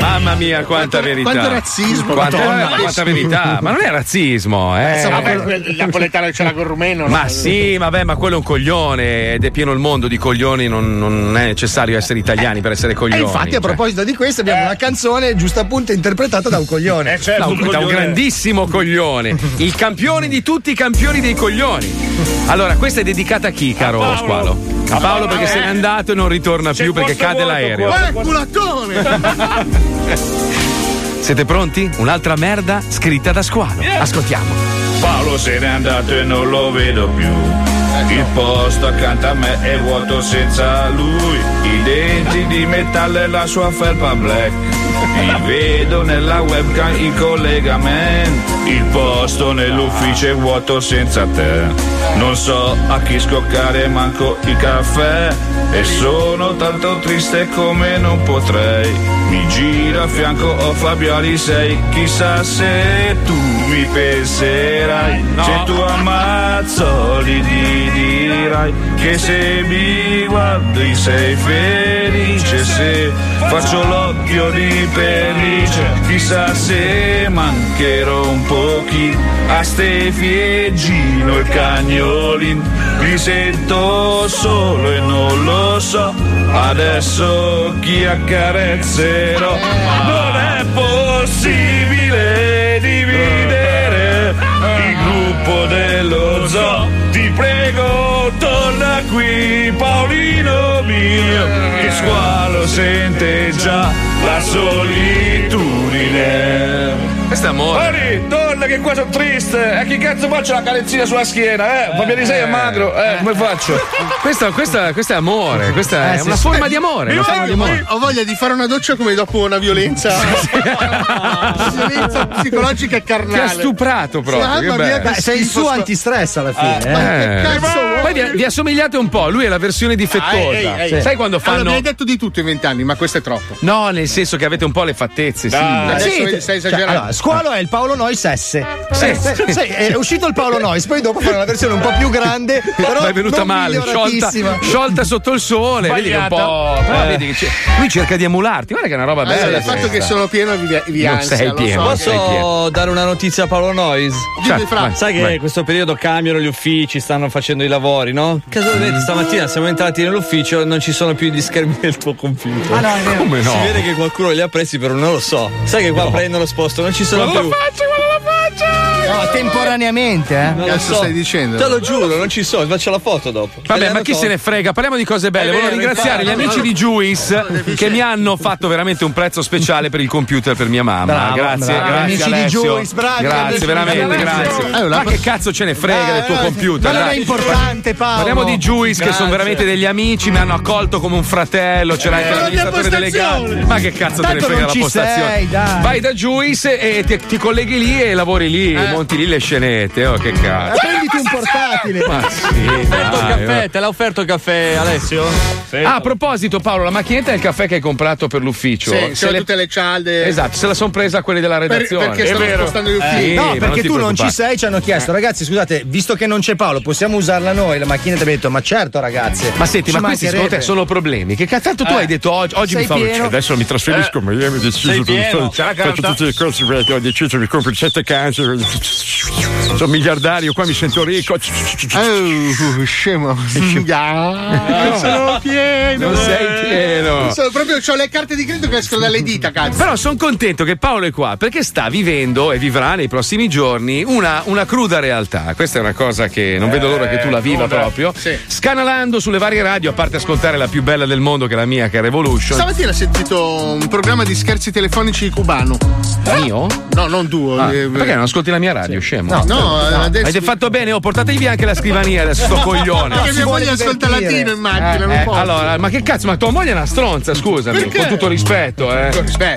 Mamma mia, quanta verità! Quanto razzismo! Quanta verità! Ma non è razzismo, eh! Vabbè, il napoletano che ce l'ha col rumeno. Ma no? Sì, vabbè, ma quello è un coglione ed è pieno il mondo di coglioni, non è necessario essere italiani per essere coglioni. E infatti, a proposito di questo, abbiamo una canzone giusto appunto interpretata da un coglione. Da un grandissimo coglione. Il campione di tutti i campioni dei coglioni. Allora, questa è dedicata a chi, caro Squalo? A Paolo, perché se n'è andato e non ritorna più perché cade l'aereo. Siete pronti? Un'altra merda scritta da Squalo. Ascoltiamo. Paolo se n'è andato e non lo vedo più. Il posto accanto a me è vuoto senza lui. I denti di metallo e la sua felpa black. Mi vedo nella webcam in collegamento. Il posto nell'ufficio è vuoto senza te. Non so a chi scoccare manco il caffè. E sono tanto triste come non potrei. Mi giro a fianco Fabio Alisari. Chissà se tu mi penserai, no. Se tu a Mazzoli gli dirai che se mi guardi sei felice. Se faccio l'occhio di pernice, chissà se mancherò un pochino a Stefi e Gino e Cagnolin. Mi sento solo e non lo so, adesso chi accarezzerò? Non è possibile dividere il gruppo dello zoo. Ti prego torna qui Paolino mio, che Squalo sente già la solitudine. Questo è amore. Ori, torna che qua sono triste. Chi cazzo faccio la carezzina sulla schiena? Fabio Alisari è magro, come faccio? Questo è amore, questa è una forma di amore. Ho voglia di fare una doccia come dopo una violenza. Una violenza psicologica e carnale. Ti ha stuprato proprio. Sei il suo antistress alla fine. Che cazzo poi vi assomigliate un po', lui è la versione difettosa. Sai quando fanno. Allora, mi hai detto di tutto in 20 anni, ma questo è troppo. No, nel senso che avete un po' le fattezze, sì. Adesso stai esagerando. Allora, Squalo è il Paolo Noise S. Sì, è uscito il Paolo Noise, poi dopo farà una versione un po' più grande, però è venuta male, sciolta sotto il sole, sbagliata. Vedi un po'. Vedi che lui cerca di emularti, guarda che è una roba bella. Il fatto che sono pieno vi ansia, sei pieno. Posso dare una notizia a Paolo Noise? Sai che in questo periodo cambiano gli uffici, stanno facendo i lavori, no? Casualmente stamattina siamo entrati nell'ufficio e non ci sono più gli schermi del tuo computer. Come no? Si vede che qualcuno li ha presi, però non lo so. Sai che qua prendono sposto. Non ci sono più. Guarda la faccia! No, temporaneamente, eh? Non cazzo so. Stai dicendo? Te lo giuro, non ci so, faccio la foto dopo. Vabbè, ma chi se ne frega? Parliamo di cose belle. Volevo ringraziare gli amici di Juice che mi hanno fatto veramente un prezzo speciale per il computer per mia mamma. Bravo, grazie, bravo. Grazie amici di Juice, bravi. Grazie, veramente, grazie. Ma che cazzo ce ne frega del tuo computer? Ma non è importante, Paolo. Parliamo di Juice che sono veramente degli amici, mi hanno accolto come un fratello, c'era anche l'amministratore delegato. Ma che cazzo te ne frega la postazione? Vai da Juice e ti colleghi lì e lavori lì, monti lì le scenette, oh che cazzo. Prenditi un portatile. Ma sì, dai, te l'ha offerto il caffè, Alessio? Sì. Ah, a proposito, Paolo, la macchinetta del caffè che hai comprato per l'ufficio. Sì, se le... tutte le cialde. Esatto, se la son presa quelli della redazione. Perché stanno spostando gli uffici. Sì, no, perché tu non ci sei, ci hanno chiesto, ragazzi, scusate, visto che non c'è Paolo, possiamo usarla noi? La macchinetta, abbiamo detto, ma certo, ragazzi. Ma senti, ma questi secondo te sono problemi? Che cazzo, tanto tu hai detto oggi mi fa pieno. Adesso mi trasferisco, ma io ho deciso di fare tutte le cose, ho deciso di comprare 7 case. Sono miliardario, qua mi sento ricco. Oh, scemo. Non sono pieno. Non sei pieno. Sono proprio, c'ho le carte di credito che escono dalle dita, cazzo. Però sono contento che Paolo è qua perché sta vivendo e vivrà nei prossimi giorni una cruda realtà. Questa è una cosa che non vedo l'ora che tu la viva proprio. Sì. Scanalando sulle varie radio, a parte ascoltare la più bella del mondo che è la mia, che è Revolution. Stamattina ho sentito un programma di scherzi telefonici cubano. Mio? No, non tuo. Perché non ascolti la mia radio, scemo? No, adesso. Avete fatto bene, portatevi via anche la scrivania adesso, sto coglione. Perché mia moglie ascolta latino in macchina. Allora, ma che cazzo, ma tua moglie è una stronza, scusami. Perché? Con tutto rispetto, eh.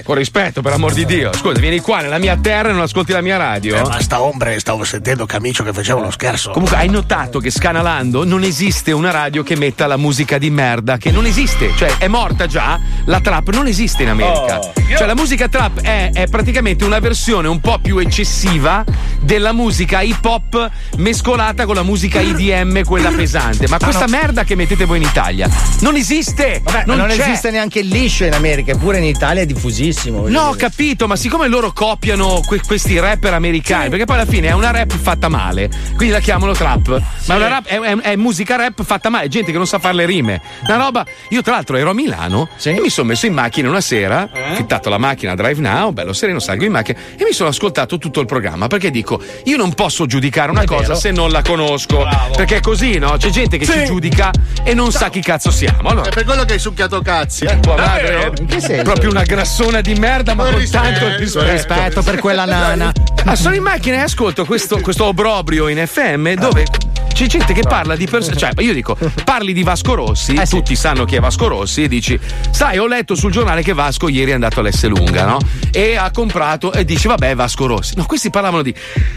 Con rispetto, per amor di Dio. Scusa, vieni qua nella mia terra e non ascolti la mia radio. Ma sta ombre, stavo sentendo Camicio che faceva uno scherzo. Comunque, hai notato che scanalando non esiste una radio che metta la musica di merda, che non esiste, cioè è morta già. La trap non esiste in America. Cioè, la musica trap è praticamente una versione un po' più eccessiva della musica hip hop mescolata con la musica EDM, quella pesante. Ma questa merda che mettete voi in Italia non esiste. Vabbè, non esiste neanche il liscio in America, eppure in Italia è diffusissimo. No, ho capito, ma siccome loro copiano questi rapper americani, perché poi alla fine è una rap fatta male, quindi la chiamano trap. Sì. Ma una rap è musica rap fatta male, gente che non sa fare le rime. Una roba. Io tra l'altro ero a Milano e mi sono messo in macchina una sera, affittato la macchina a Drive Now, bello sereno, salgo in macchina e mi sono ascoltato tutto il programma, perché dico, io non posso giudicare una cosa se non la conosco. Bravo. Perché è così, no? C'è gente che ci giudica e non sa chi cazzo siamo. Allora. È per quello che hai succhiato cazzi. Tua madre è proprio una grassona di merda, ma con tanto rispetto per quella nana. Ah, sono in macchina e ascolto questo obbrobrio in FM dove c'è gente che parla di persone. Cioè, io dico, parli di Vasco Rossi, tutti sanno chi è Vasco Rossi, e dici, sai, ho letto sul giornale che Vasco ieri è andato all'Esselunga, no? E ha comprato, e dici, vabbè, Vasco Rossi. No, questi parlavano di,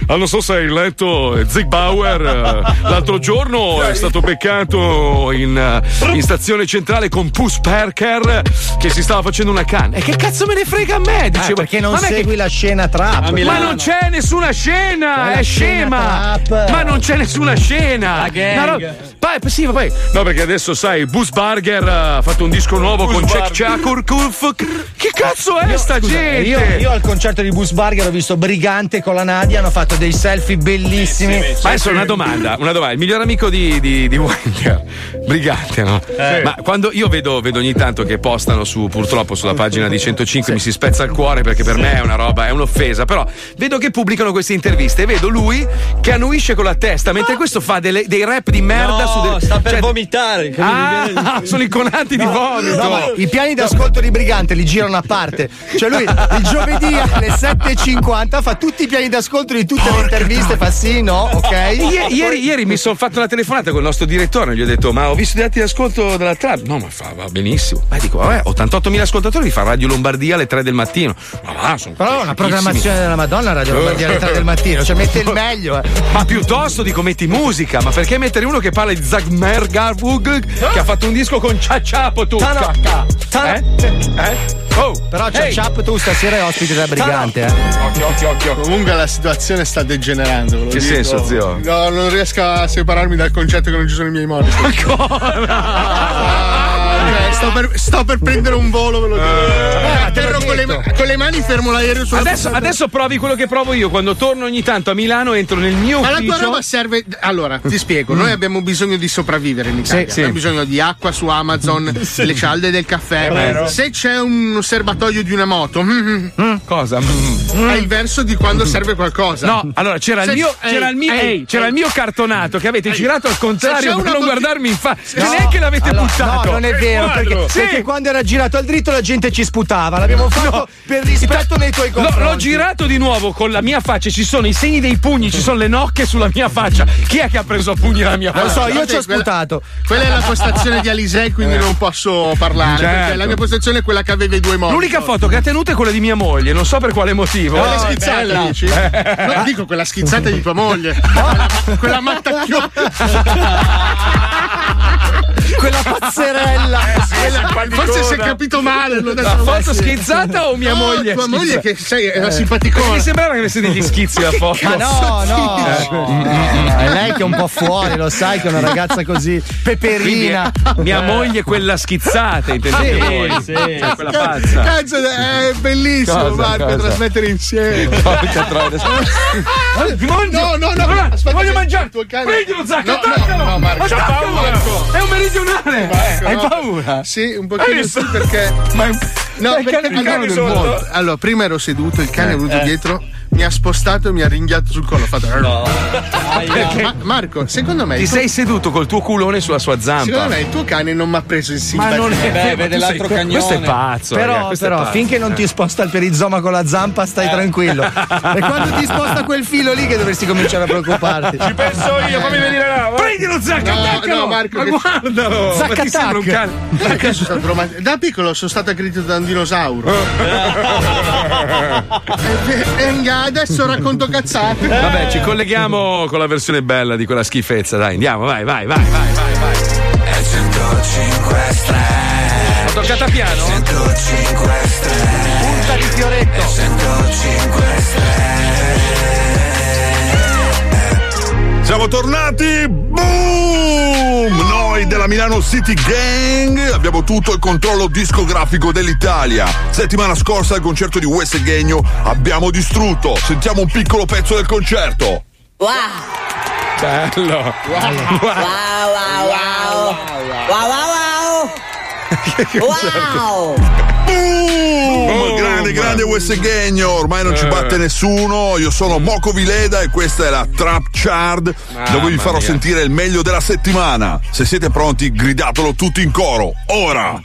non so se hai letto, Zig Bauer l'altro giorno è stato beccato in stazione centrale con Puss Perker che si stava facendo una canna. E che cazzo me ne frega a me? Dicevo, perché non segui la scena trap. Ma non c'è nessuna scena, è scema. Ma non c'è nessuna scena. No, perché adesso sai, Buzz Barger ha fatto un disco nuovo con Jack Chakurkuf. Che cazzo è sta gente? Io al concerto di Buzz Barger ho visto Brigante con la Nadia, hanno fatto dei selfie bellissimi. Sì. Ma adesso una domanda. Il miglior amico di Wender, Brigante, no? Ma quando io vedo ogni tanto che postano purtroppo sulla pagina di 105, mi si spezza il cuore perché per me è una roba, è un'offesa, però vedo che pubblicano queste interviste e vedo lui che annuisce con la testa mentre questo fa dei rap di merda. Sta per vomitare. Sono iconati di vomito. No, i piani d'ascolto di Brigante li girano a parte. Cioè lui il giovedì alle 7:50 fa tutti i piani d'ascolto di tutte le interviste, fa sì, no, ok. Ieri mi sono fatto una telefonata con il nostro direttore, gli ho detto, ma ho visto i dati d'ascolto della trap. No, ma va benissimo. Ma dico, vabbè, 88.000 ascoltatori vi fa Radio Lombardia alle 3 del mattino. Ma va, però una programmazione della Madonna, Radio Lombardia alle 3 del mattino, cioè mette il meglio. Ma piuttosto dico, metti musica, ma perché mettere uno che parla di Zagmer Garvug che ha fatto un disco con Ciacciapo tu? Però Ciacciapo tu stasera è ospite da Brigante. Occhio. Comunque la situazione sta degenerando. Che senso, zio? No, non riesco a separarmi dal concetto che non ci sono i miei morti. Ancora? Sto per prendere un volo, ve lo atterro con le mani, fermo l'aereo sulla adesso provi quello che provo io quando torno ogni tanto a Milano, entro nel mio ufficio. Ma la tua roba serve, allora ti spiego, noi abbiamo bisogno di sopravvivere in Italia, abbiamo bisogno di acqua su Amazon, le cialde del caffè, se c'è un serbatoio di una moto cosa? È il verso di quando serve qualcosa. No, allora c'era il mio cartonato che avete girato al contrario per non guardarmi in faccia, no, neanche l'avete buttato. No, non è vero, perché quando era girato al dritto la gente ci sputava, l'abbiamo fatto per rispetto nei tuoi confronti. L'ho girato di nuovo con la mia faccia, ci sono i segni dei pugni, ci sono le nocche sulla mia faccia. Chi è che ha preso a pugni la mia faccia? Lo so, io ci ho sputato. Quella è la postazione di Alisei, quindi non posso parlare, perché la mia postazione è quella che aveva i due morti. L'unica foto che ha tenuto è quella di mia moglie, non so per quale motivo. Quella schizzata, dici? No, dico quella schizzata di tua moglie. Quella mattacchiona. Quella pazzerella, forse si è capito male. La foto schizzata o mia moglie? Tua moglie che era simpaticona. Mi sembrava che avesse degli schizzi la foto. Ma no, è lei che è un po' fuori, lo sai, che è una ragazza così peperina. Mia moglie, quella schizzata, intendete voi? Sì, quella pazza. Cazzo, è bellissimo, Marco, trasmettere insieme. No, voglio mangiare. Prendi lo zacco, attaccalo. No, Marco, è un meridiano. Hai paura? Sì, un pochino sì, perché. Allora, prima ero seduto, il cane è venuto dietro, mi ha spostato e mi ha ringhiato sul collo. Ho fatto. No. Marco, secondo me. Ti sei seduto col tuo culone sulla sua zampa. Secondo me il tuo cane non mi ha preso in simpatia. Ma non è vero, dell'altro cagnone. Questo è pazzo. Però, finché non ti sposta il perizoma con la zampa, stai tranquillo. E quando ti sposta quel filo lì che dovresti cominciare a preoccuparti. Ci penso io, fammi venire là. Prendi lo zacco, attaccalo. No, Marco, ma guardalo. Zacco, da piccolo sono stato aggredito da un dinosauro. Adesso racconto cazzate. Vabbè, ci colleghiamo con la versione bella di quella schifezza. Dai, andiamo, vai. È 105 stelle. Ho toccata piano. 105 stelle. Punta di fioretto. È 105 stelle. Siamo tornati. Boom! Noi della Milano City Gang abbiamo tutto il controllo discografico dell'Italia. Settimana scorsa al concerto di Weseghenio abbiamo distrutto. Sentiamo un piccolo pezzo del concerto. Wow! Bello! Wow! Boom! Grande Weseghenio, ormai non ci batte nessuno. Io sono Moco Vileda e questa è la Trap Chart, dove vi farò sentire il meglio della settimana. Se siete pronti, gridatelo tutti in coro. Ora!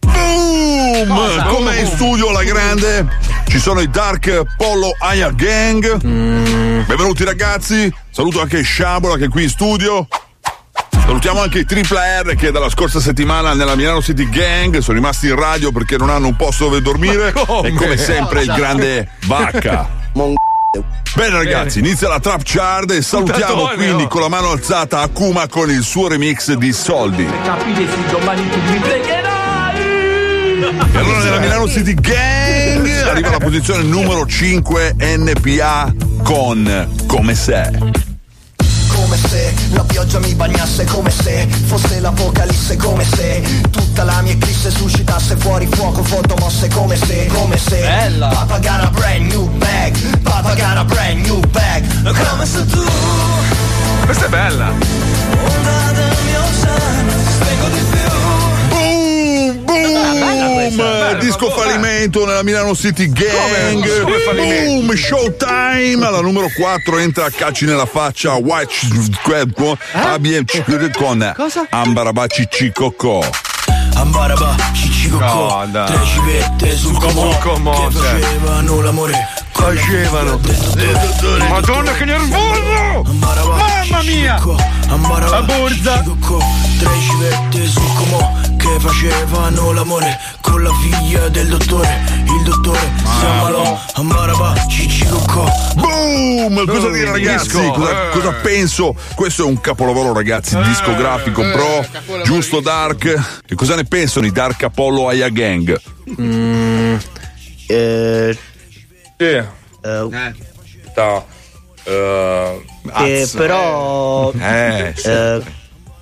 Boom! Com'è in studio la grande? Ci sono i Dark Polo Aya Gang. Benvenuti ragazzi. Saluto anche Sciabola che è qui in studio. Salutiamo anche i Tripla R che dalla scorsa settimana nella Milano City Gang sono rimasti in radio perché non hanno un posto dove dormire. E come sempre il grande Vacca. Bene ragazzi, inizia la Trap Chart e salutiamo quindi con la mano alzata Akuma con il suo remix di Soldi. E allora nella Milano City Gang arriva alla posizione numero 5 NPA con Come Sei. Come se la pioggia mi bagnasse, come se fosse l'apocalisse, come se tutta la mia eclisse suscitasse fuori fuoco, fotomosse, come se bella. Papa got a brand new bag, Papa got a brand new bag, come se tu. Questa è bella. Onda del mio oceano, spengo di più. Boom, boom, bella, disco fallimento nella Milano City Gang. Boom, showtime. Alla numero 4 entra a cacci nella faccia White ABM con Ambaraba Cicci Cocco. Ambaraba Cicci Cocco, tre civette sul comò che facevano l'amore, facevano. Madonna che nervoso! Mamma mia! La borsa! Tre civette sul comò che facevano l'amore con la figlia del dottore, il dottore Samalò, Ambaraba, Cicci Cocco. Boom! Cosa dire ragazzi? Cosa penso? Questo è un capolavoro ragazzi, discografico pro, giusto Dark? E cosa ne pensano i Dark Apollo Aya Gang? Però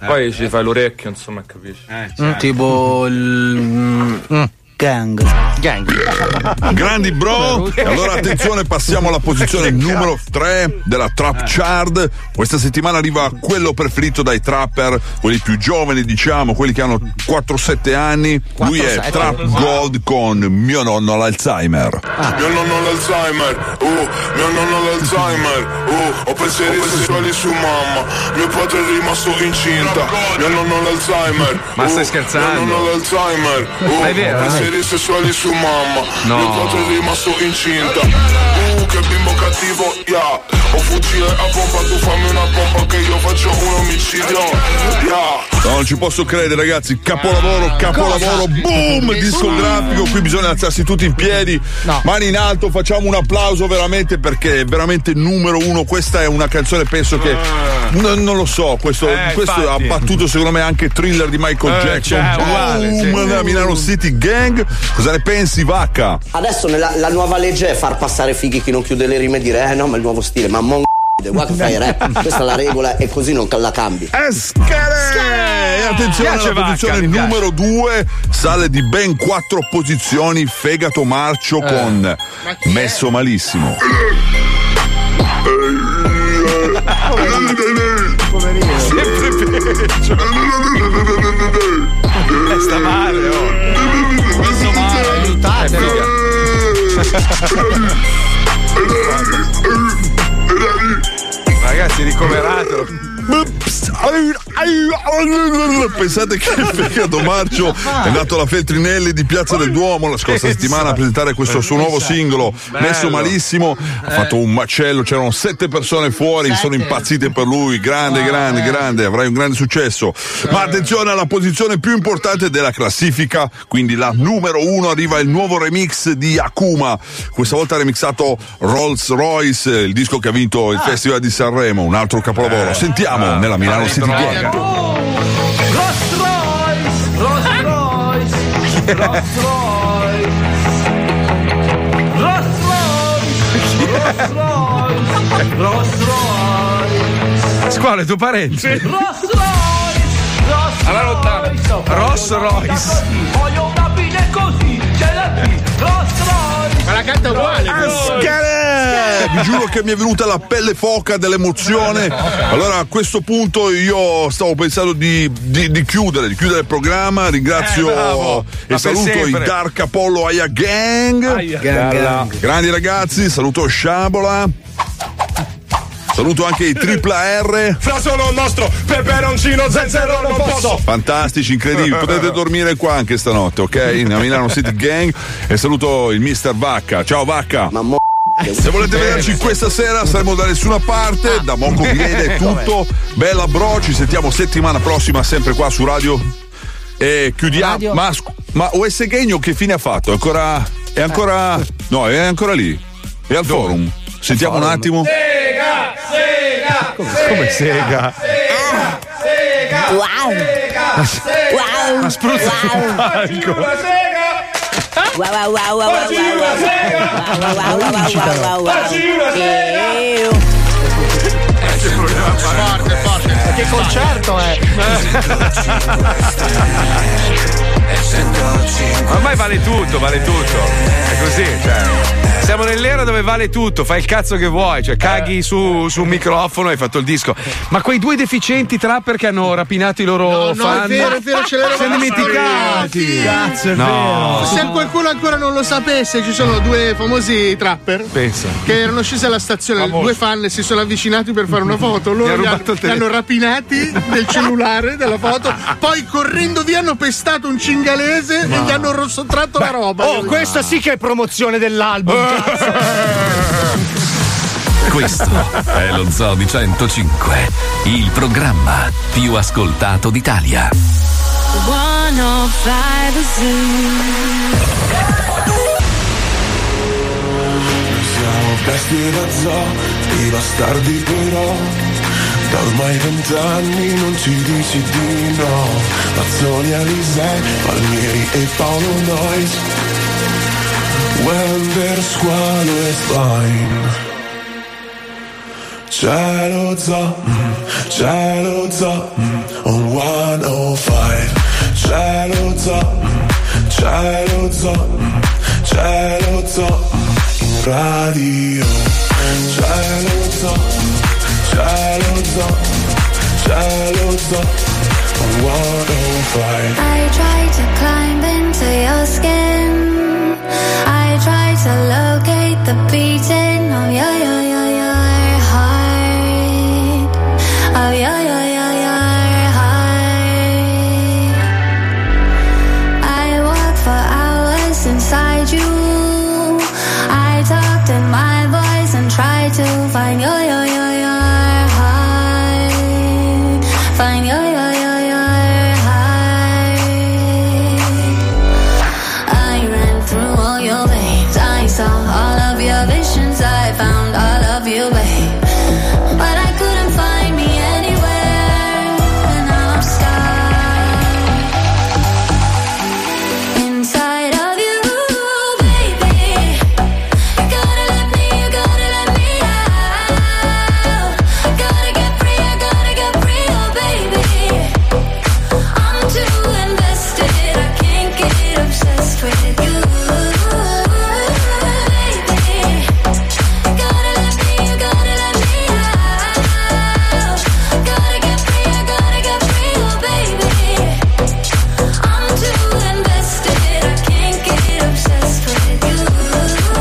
Poi ci fai l'orecchio, insomma, capisci? Certo. Tipo il... Gang. Grandi bro. Allora attenzione, passiamo alla posizione numero 3 della Trap Chart. Questa settimana arriva quello preferito dai trapper, quelli più giovani, diciamo, quelli che hanno 4-7 anni. Lui è Trap Gold con Mio nonno l'Alzheimer. Mio nonno l'Alzheimer, mio nonno l'Alzheimer, ho pensieri sessuali su mamma, mio padre è rimasto incinta, mio nonno l'Alzheimer. Ma stai scherzando? Mio nonno l'Alzheimer, ma è vero? Sessuali su mamma, mio padre è rimasto incinta. Che bimbo cattivo, yeah. Ho fucile a pompa, tu fammi una pompa che io faccio un omicidio, yeah. No, non ci posso credere, ragazzi. Capolavoro, boom, discografico. Qui bisogna alzarsi tutti in piedi, mani in alto, facciamo un applauso veramente, perché è veramente numero uno. Questa è una canzone, penso che non lo so, questo ha battuto secondo me anche Thriller di Michael Jackson. Boom, Milano City Gang. Cosa ne pensi, Vacca? Adesso la nuova legge è far passare fighi chi non chiude le rime e dire no, ma il nuovo stile, ma guarda che fai rap, questa è la regola e così non la cambi. E attenzione, la posizione numero 2 sale di ben 4 posizioni Fegato Marcio con Messo Malissimo. Sempre peggio. Sta male, Messo male, aiutate. Ragazzi, ricoveratelo. Pensate che il Fegato Marcio è nato alla Feltrinelli di Piazza del Duomo la scorsa settimana a presentare questo suo nuovo singolo, Messo Malissimo. Ha fatto un macello, c'erano 7 persone fuori, sono impazzite per lui. Grande, avrai un grande successo. Ma attenzione alla posizione più importante della classifica, quindi la numero 1, arriva il nuovo remix di Akuma, questa volta ha remixato Rolls Royce, il disco che ha vinto il Festival di Sanremo, un altro capolavoro. Sentiamo nella Milano City Gang. Rolls Royce. Squalo, tuo parente. Rolls Royce. Voglio una bine così, ce l'ha qui. Rolls Royce. Ma la canta uguale. Vi giuro che mi è venuta la pelle foca dell'emozione. Allora a questo punto io stavo pensando di chiudere il programma. Ringrazio e saluto i Dark Apollo Aya Gang. Grandi ragazzi, saluto Sciabola. Saluto anche i Tripla R. Fra solo il nostro peperoncino zenzero non posso. Fantastici, incredibili. Potete dormire qua anche stanotte, ok? In Milano City Gang. E saluto il Mister Vacca. Ciao Vacca. Se volete vederci questa sera saremo da nessuna parte, da Monco Gliede è tutto. Bella bro, ci sentiamo settimana prossima sempre qua su radio. E chiudiamo radio. Ma OS Genio che fine ha fatto? È ancora lì. È al forum. Sentiamo un attimo. Sega. Wow. Spruzza sul palco. Forte. Che concerto è? Ormai vale tutto. È così, cioè. Siamo nell'era dove vale tutto, fai il cazzo che vuoi, cioè caghi su un microfono, hai fatto il disco. Ma quei 2 deficienti trapper che hanno rapinato i loro fan. È vero, ce l'erano. Siamo dimenticati. Cazzo, è vero. Se qualcuno ancora non lo sapesse, ci sono 2 famosi trapper. Pensa. Che erano scesi alla stazione, 2 fan si sono avvicinati per fare una foto, loro li hanno rapinati del cellulare, della foto, poi correndo via hanno pestato un cingalese e gli hanno sottratto la roba. Questa sì che è promozione dell'album. Questo è lo Zoo di 105, il programma più ascoltato d'Italia. 105. Siamo bestie da zoo, i bastardi però. Da ormai 20 anni non ci dici di no. Mazzoli, Alisari, Palmieri e Paolo Noise, Wender, Squalo e Spine. c'è lo zoo, on 105. C'è lo zoo, in radio. C'è lo zoo, on 105. I try to climb into your skin. I try to locate the beating of your heart, of your heart. I walk for hours inside you. I talked in my voice and tried to find your heart, find your heart. I ran through all your waves. I saw all of your visions. I found all of you, babe. But I couldn't find me anywhere, and now I'm stuck inside of you, baby. You gotta let me out. I gotta get free, oh baby. I'm too invested, I can't get obsessed with you, baby. You gotta let me out. I gotta get free, oh baby. I'm too invested, I can't get obsessed with you.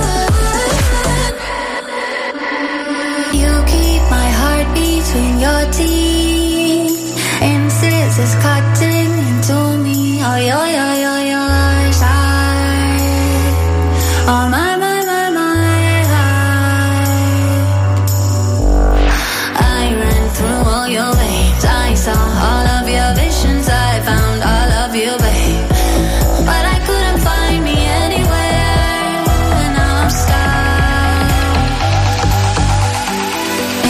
You keep my heart between your teeth, and scissors cut into me. Oh, your side. Oh, my heart. I ran through all your waves. I saw all of your visions. I found all of you, babe. But I couldn't find me anywhere, and now I'm stuck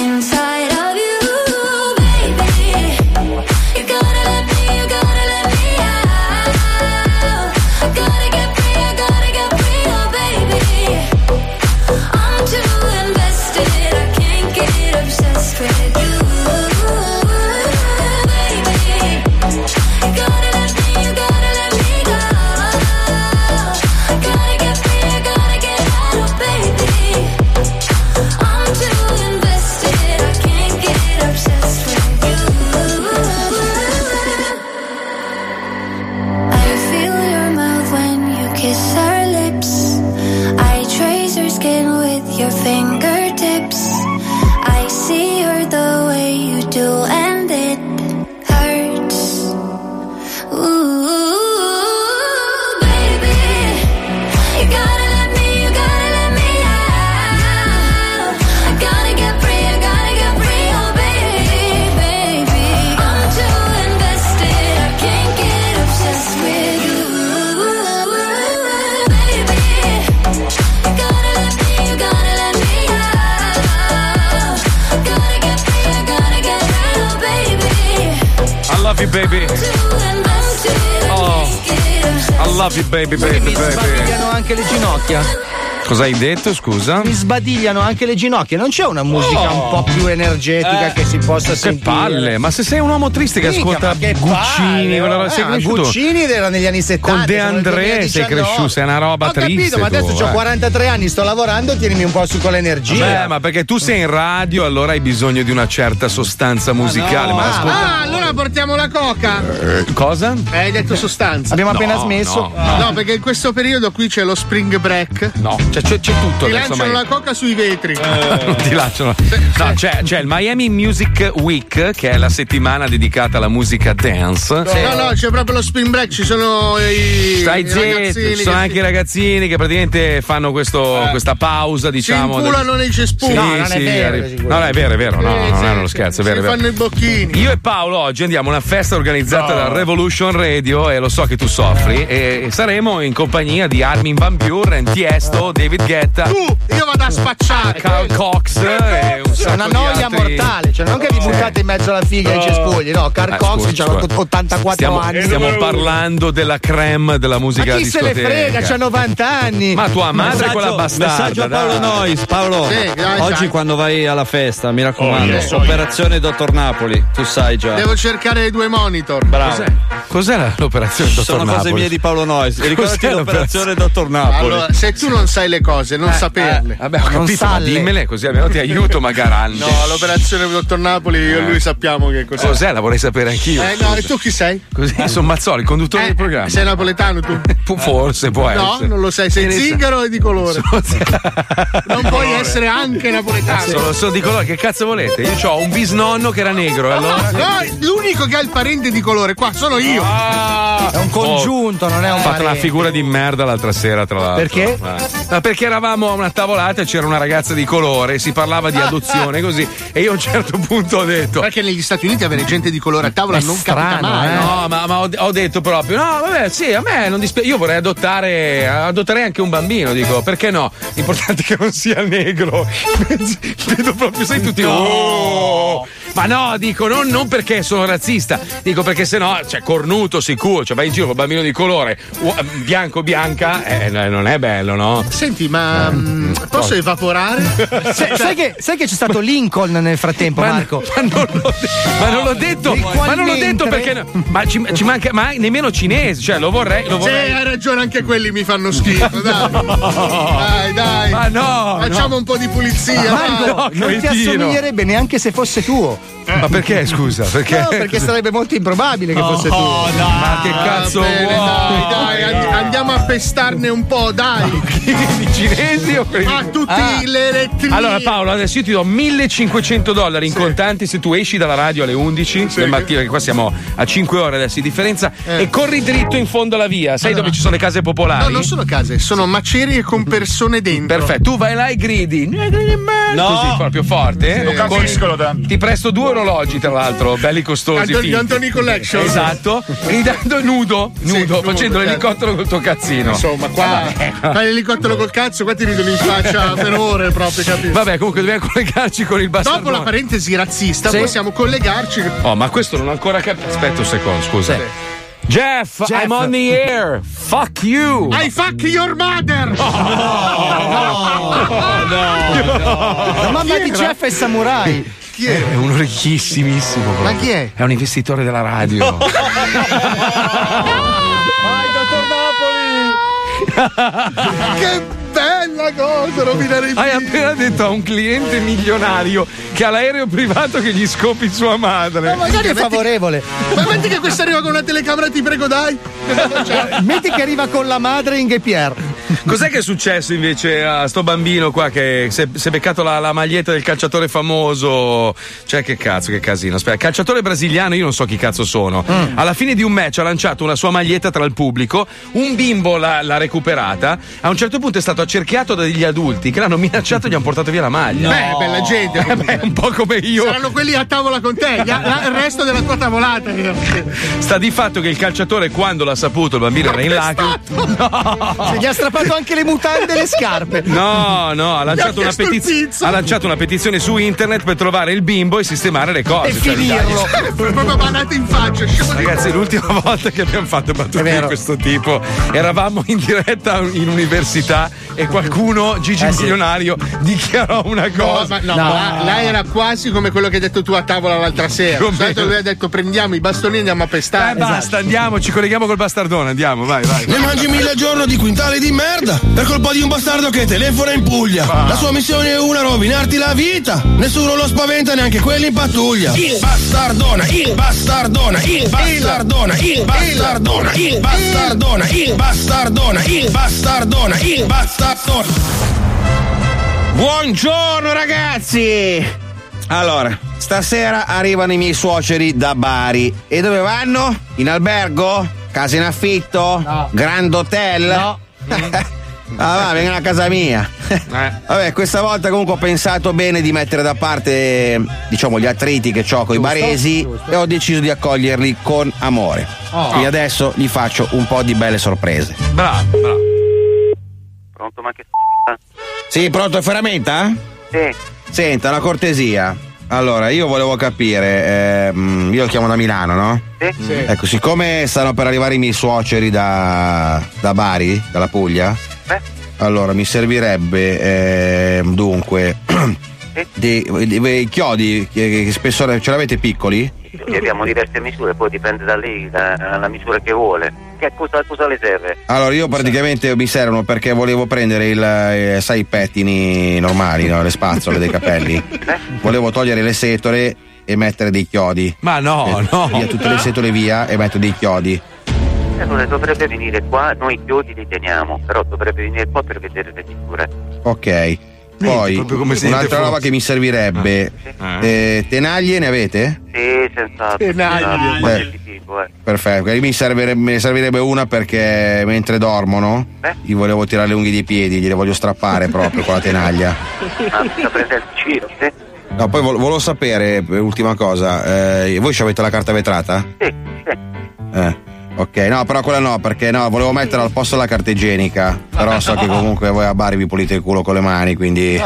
inside of you, baby. You gotta let me out. I gotta get free, oh baby. I'm too invested, I can't get obsessed with you, baby. You gotta let me go. I gotta get free, I gotta get out, oh baby. I'm too invested, I can't get obsessed with you. I feel your mouth when you kiss our lips. I trace your skin with your fingertips. I see her the way you do, and it hurts. Ooh, baby, you gotta let me out. I gotta get free, oh baby. I'm too invested, I can't get obsessed with you, baby. You gotta let me out. I gotta get free, I gotta get out, oh baby. I love you, baby. Too invested, I can't get obsessed. I love you, baby, baby, baby. Sbadigliano anche le ginocchia. Cosa hai detto, scusa? Mi sbadigliano anche le ginocchia. Non c'è una musica un po' più energetica che si possa Che sentire? palle. Ma se sei un uomo triste che Minchia, ascolta ma che Guccini, palle, oh. sei cresciuto Guccini era negli anni 70. Con De sono nel André sei 2019. cresciuto, sei una roba Ho triste. capito, ma tu, adesso ho 43 anni, sto lavorando, tienimi un po' su con l'energia. Beh, ma perché tu sei in radio, allora hai bisogno di una certa sostanza musicale. Ma ascolta, allora portiamo la coca. Cosa? Hai detto sostanza. Abbiamo appena smesso. No, perché in questo periodo qui c'è lo spring break. No, cioè, c'è tutto. Ti adesso, lanciano la coca sui vetri. Non ti lanciano. No, c'è il Miami Music Week, che è la settimana dedicata alla musica dance. No, c'è proprio lo spring break, ci sono i Stai zitto, ci sono anche i ragazzini che praticamente fanno questa pausa, diciamo. Si inculano nei cespugli. No, non è vero. No, è vero, No, non è uno scherzo, è vero. Si fanno i bocchini. Io e Paolo oggi andiamo a una festa organizzata da Revolution Radio, e lo so che tu soffri, e saremo in compagnia di Armin Van Buren, Tiesto, David Guetta. Io vado a spacciare Carl Cox, e un sacco una noia mortale, cioè non che vi buttate in mezzo alla figa di cespugli, no? Carcox c'hanno 84 anni. Stiamo parlando della creme della musica discoteca. Ma chi se ne frega, c'ha 90 anni. Ma tua madre è quella bastarda. Messaggio a Paolo Noise. Paolo, oggi quando vai alla festa, mi raccomando, operazione Dottor Napoli, tu sai già. Devo cercare i due monitor. Bravo. Cos'era l'operazione Dottor Napoli? Sono cose mie di Paolo Noise. Ricordati l'operazione Dottor Napoli. Allora, se tu non sai le cose, non saperle. Vabbè, ho capito, ma dimmele così almeno ti aiuto magari. No, l'operazione Dottor Napoli, io e lui sappiamo che cos'è. Cos'è? La vorrei sapere anch'io. No, e tu chi sei? Così, sono Mazzoli, conduttore del programma. Sei napoletano tu? Forse può essere. No, non lo sai, sei zingaro e di colore. Non puoi essere anche napoletano. Sono di colore, che cazzo volete? Io c'ho un bisnonno che era negro, allora. No, l'unico che ha il parente di colore qua sono io. Ah, è un congiunto, non è un parente. Ho fatto una figura di merda l'altra sera, tra l'altro. Perché? Ma perché eravamo a una tavolata e c'era una ragazza di colore, si parlava di adozione così, e io a un certo punto ho detto, perché negli Stati Uniti avere gente di colore a tavola è non strano, capita mai. No, ma ho detto proprio, no, vabbè, sì, a me non dispiace, io vorrei adotterei anche un bambino, dico, perché no? L'importante è che non sia negro. Vedo proprio, sai, tutti oh! Ma no, dico, non perché sono razzista, dico perché sennò, cioè, cornuto sicuro, cioè vai in giro con bambino di colore bianco, bianca, non è bello, no? Senti, ma posso evaporare? Sai che c'è stato Lincoln nel frattempo, Marco? Ma non l'ho detto perché no, ma ci manca, ma nemmeno cinese, cioè lo vorrei. Sì, hai ragione, anche quelli mi fanno schifo, dai. No. Dai. Ma no, facciamo un po' di pulizia. Marco, non ti assomiglierebbe neanche se fosse tuo. Ma perché, scusa? Perché? No, perché sarebbe molto improbabile che fosse tu. No, dai. Ma che cazzo vuoi? Dai, andiamo a pestarne un po', dai. I cinesi o quelli? Ma tutti le elettrici. Allora, Paolo, adesso io ti do $1.500 in contanti se tu esci dalla radio alle 11 del mattino, perché qua siamo a 5 ore adesso di differenza, e corri dritto in fondo alla via. Sai dove ci sono le case popolari? No, non sono case, sono macerie con persone dentro. Perfetto, tu vai là e gridi. No. Così, proprio forte. Lo capiscono tanto. Ti presto 2 orologi, tra l'altro, belli costosi. Antonino Collection. Esatto. Gridando nudo, facendo l'elicottero col tuo cazzino. Insomma, qua fai l'elicottero col cazzo, qua ti ridono in faccia per ore proprio, capito? Vabbè, comunque dobbiamo collegarci con il bastardo. Dopo la parentesi razzista possiamo collegarci. Oh, ma questo non ho ancora capito. Aspetta un secondo, scusa. Sì. Jeff, I'm on the air. Fuck you. I fuck your mother. No. La mamma di Jeff è samurai. Chi è? È uno richissimissimo. Proprio. Ma chi è? È un investitore della radio. Vai, dottor Napoli. Che bella cosa, rovinare i figli. Hai appena detto a un cliente milionario che ha l'aereo privato che gli scopi sua madre. Ma magari è favorevole. Ma metti che questo arriva con una telecamera, ti prego, dai. Metti che arriva con la madre in Gepierre. Cos'è che è successo invece a sto bambino qua che si è beccato la maglietta del calciatore famoso? Cioè, che cazzo, che casino. Aspetta, calciatore brasiliano, io non so chi cazzo sono. Alla fine di un match ha lanciato una sua maglietta tra il pubblico, un bimbo l'ha recuperata, a un certo punto è stato accerchiato dagli adulti che l'hanno minacciato e gli hanno portato via la maglia. Beh, bella gente. Beh, un po' come io. Saranno quelli a tavola con te, il resto della tua tavolata. Sta di fatto che il calciatore, quando l'ha saputo, il bambino era in lacrime. No. Se gli ha strappato anche le mutande e le scarpe. No, ha lanciato una petizione su internet per trovare il bimbo e sistemare le cose. E finirlo. Proprio banate in faccia. Ragazzi, l'ultima volta che abbiamo fatto battute di questo tipo eravamo in diretta in università e qualcuno, Gigi Milionario, dichiarò una cosa. No. Là era quasi come quello che hai detto tu a tavola l'altra sera. Lui ha detto: prendiamo i bastoni e andiamo a pestare. Basta, andiamo, ci colleghiamo col bastardone, andiamo, vai. Ne mangi 1000 al giorno di quintale di merda per colpa di un bastardo che telefona in Puglia. La sua missione è una, rovinarti la vita. Nessuno lo spaventa, neanche quelli in pattuglia. Il bastardona. Buongiorno ragazzi! Allora, stasera arrivano i miei suoceri da Bari. E dove vanno? In albergo? Casa in affitto? No. Grand Hotel? No. Vengono a casa mia. Vabbè, questa volta comunque ho pensato bene di mettere da parte, diciamo, gli attriti che ho con i baresi e ho deciso di accoglierli con amore. Quindi adesso gli faccio un po' di belle sorprese. Bravo. Pronto, ma che... Sì, pronto, è Ferramenta? Sì. Senta, una cortesia. Allora, io volevo capire, io lo chiamo da Milano, no? Sì. Ecco, siccome stanno per arrivare i miei suoceri da Bari, dalla Puglia, allora mi servirebbe dunque dei chiodi che spessore ce l'avete piccoli? Sì, abbiamo diverse misure, poi dipende da lei la misura che vuole. Che cosa le serve? Allora io praticamente mi servono perché volevo prendere i pettini normali, no? Le spazzole dei capelli. Volevo togliere le setole e mettere dei chiodi. Ma no, via tutte le setole via e metto dei chiodi. Allora dovrebbe venire qua, noi i chiodi li teniamo, però dovrebbe venire qua per vedere le misure. Ok. Poi un'altra roba che mi servirebbe, tenaglie ne avete? Sì, senz'altro. Tenaglie. Perfetto, mi servirebbe una perché mentre dormono gli volevo tirare le unghie dei piedi, gliele voglio strappare proprio con la tenaglia. Ah, sta prendendo il giro, sì. No, poi volevo sapere, ultima cosa, voi ci avete la carta vetrata? Sì. Ok, no, però quella no, perché no, volevo mettere al posto la carta igienica. Però so che comunque voi a Bari vi pulite il culo con le mani, quindi.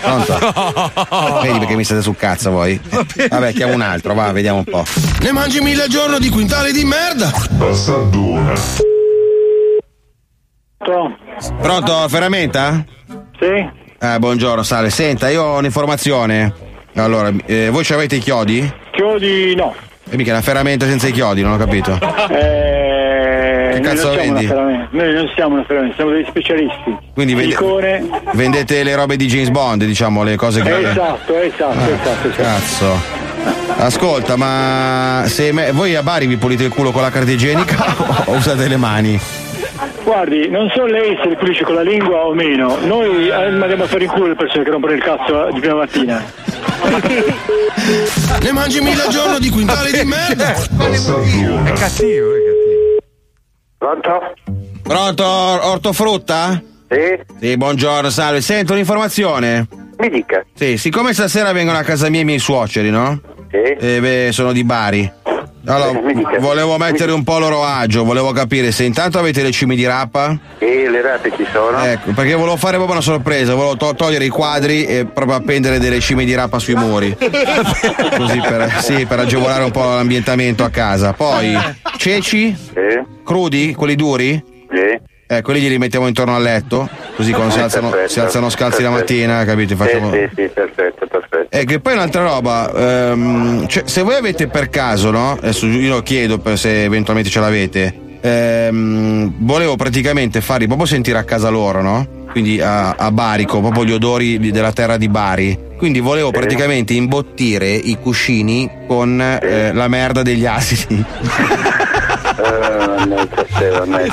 Pronto? Vedi perché mi siete sul cazzo voi? Vabbè, chiamo un altro, va, vediamo un po'. Ne mangi 1000 al giorno di quintale di merda! Passardona. Pronto, Ferramenta? Sì. Buongiorno, Sale. Senta, io ho un'informazione. Allora, voi ci avete i chiodi? Chiodi no. E mica una ferramenta senza i chiodi, non ho capito. Che cazzo vendi? Noi non siamo una ferramenta, siamo degli specialisti. Quindi vendete le robe di James Bond, diciamo, le cose che. Esatto. Cazzo. Ascolta, ma voi a Bari vi pulite il culo con la carta igienica o usate le mani? Guardi, non so lei se li pulisce con la lingua o meno. Noi andiamo a fare in culo le persone che rompono il cazzo di prima mattina. Ne mangi 1000 al giorno di quintale di merda. È cattivo. Pronto, ortofrutta? Sì, buongiorno, salve. Sento un'informazione. Mi dica. Sì, siccome stasera vengono a casa mia i miei suoceri, no? Sì. Sono di Bari. Allora, volevo mettere un po' loro agio, volevo capire se intanto avete le cime di rapa. Sì, le rape ci sono. Ecco, perché volevo fare proprio una sorpresa, volevo togliere i quadri e proprio appendere delle cime di rapa sui muri. Così per agevolare un po' l'ambientamento a casa. Poi, ceci? Sì. Crudi? Quelli duri? Sì. Quelli glieli mettiamo intorno al letto, così quando si alzano scalzi perfetto. La mattina, capito? Sì, perfetto. E che poi un'altra roba, cioè, se voi avete per caso, no? Adesso io lo chiedo per se eventualmente ce l'avete, volevo praticamente farli proprio sentire a casa loro, no? Quindi a Bari, con proprio gli odori della terra di Bari. Quindi volevo praticamente imbottire i cuscini con la merda degli asini.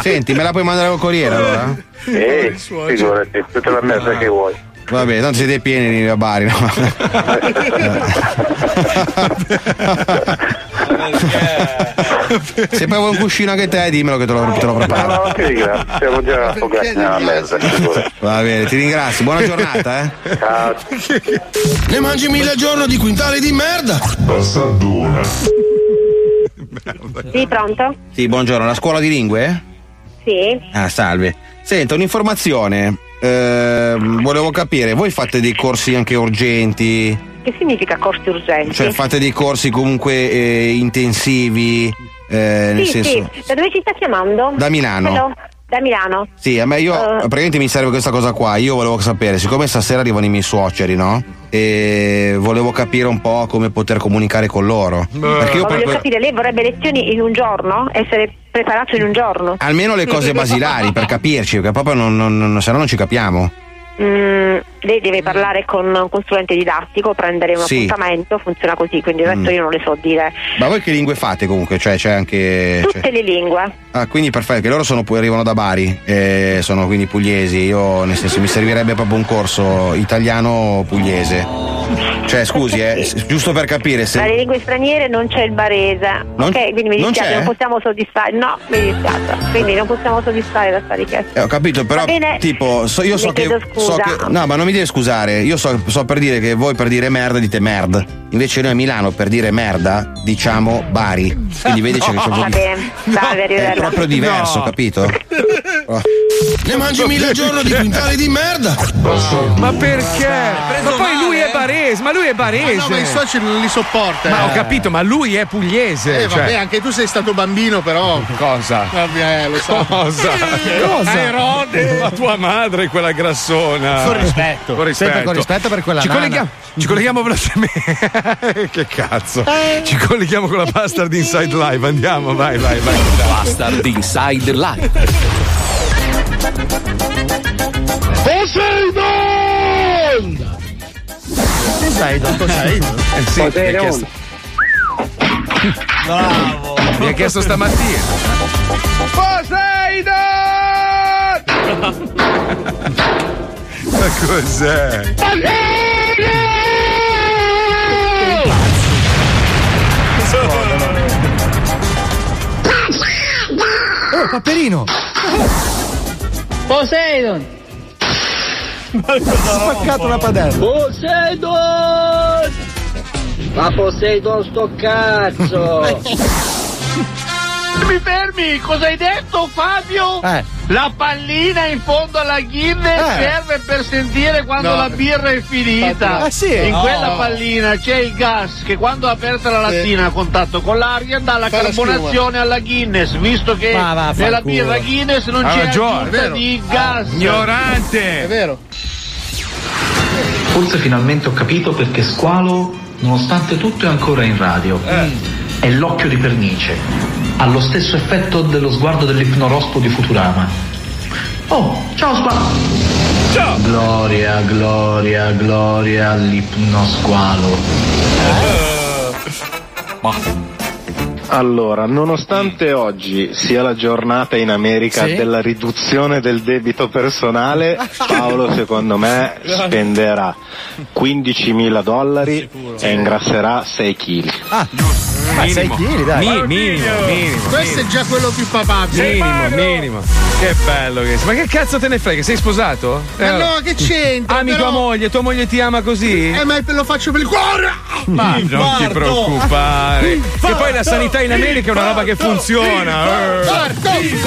Senti, me la puoi mandare col corriere allora? Figurati, tutta la merda che vuoi. Vabbè, tanto siete pieni a Bari, no? Se poi vuoi un cuscino anche te, dimmelo che te lo preparo. No, ti ringrazio, siamo già affogati nella merda. Va bene, ti ringrazio, buona giornata, Ciao. Ne mangi 1000 al giorno di quintale di merda? Passardona. Sì, pronto? Sì, buongiorno, la scuola di lingue? Sì. Ah, salve. Senta, un'informazione. Volevo capire, voi fate dei corsi anche urgenti? Che significa corsi urgenti? Cioè fate dei corsi comunque intensivi? Nel senso. Sì. Da dove ci sta chiamando? Da Milano. Hello. Da Milano? Sì, a me praticamente mi serve questa cosa qua. Io volevo sapere, siccome stasera arrivano i miei suoceri, no? E volevo capire un po' come poter comunicare con loro. Perché io voglio capire, lei vorrebbe lezioni in un giorno? Essere preparato in un giorno? Almeno le cose basilari per capirci, perché proprio se no non ci capiamo. Lei deve parlare con un consulente didattico, prendere un appuntamento, funziona così, quindi il resto io non le so dire. Ma voi che lingue fate comunque? Cioè c'è anche. Tutte le lingue. Ah, quindi perfetto, che loro arrivano da Bari, sono quindi pugliesi, io nel senso mi servirebbe proprio un corso italiano pugliese. Cioè scusi, giusto per capire se. Ma le lingue straniere non c'è il barese. Ok, quindi mi dispiace, non possiamo soddisfare. No, mi dispiace. Quindi non possiamo soddisfare la sta richiesta. Ho capito, però tipo io so che. No, ma non mi devi scusare, io so per dire che voi per dire merda dite merd, invece noi a Milano per dire merda diciamo Bari, quindi vedi c'è che è proprio diverso, capito? Ne mangi 1000 al giorno di quintale di merda? Ma perché? Ma poi lui è è barese, ma lui è barese. Ma no, ma i soci non li sopporta. Ma ho capito, ma lui è pugliese. Vabbè, anche tu sei stato bambino, però. Cosa? Vabbè, lo so. Cosa? Erode, la tua madre, quella grassona. Con rispetto. Con rispetto. Sempre con rispetto per quella Ci colleghiamo velocemente. Che cazzo. Ci colleghiamo con la Bastard Inside Live. Andiamo, vai. Bastard Inside Live. Poseidon! Poseidon? Sì, Poseidon. Bravo! Mi ha chiesto stamattina. Poseidon! Ma cos'è? Poseidon! Oh, Paperino! Poseidon! Ma ha spaccato la padella! Poseidon! Ma Poseidon sto cazzo! Mi fermi! Cosa hai detto, Fabio? La pallina in fondo alla Guinness serve per sentire quando la birra è finita. Quella pallina c'è il gas che quando è aperta la lattina a contatto con l'aria dà la carbonazione alla Guinness, visto che nella birra Guinness non c'è aggiunta di gas. Ignorante! È vero. Forse finalmente ho capito perché Squalo, nonostante tutto, è ancora in radio. È l'occhio di pernice, ha lo stesso effetto dello sguardo dell'ipnorospo di Futurama. Oh, ciao Squalo! Ciao! Gloria, gloria, gloria all'ipnosqualo. Allora, nonostante oggi sia la giornata in America della riduzione del debito personale, Paolo secondo me spenderà $15,000 e ingrasserà 6 kg. Ma 6 kg, dai. Minimo. Questo è già quello più papabile. Minimo. Che bello che sei. Ma che cazzo te ne frega? Sei sposato? Ma no, che c'entra? Ami tua moglie, tua moglie ti ama così? Ma lo faccio per il cuore. Ma non ti preoccupare. Che poi la sanità in America è una roba che funziona. Ci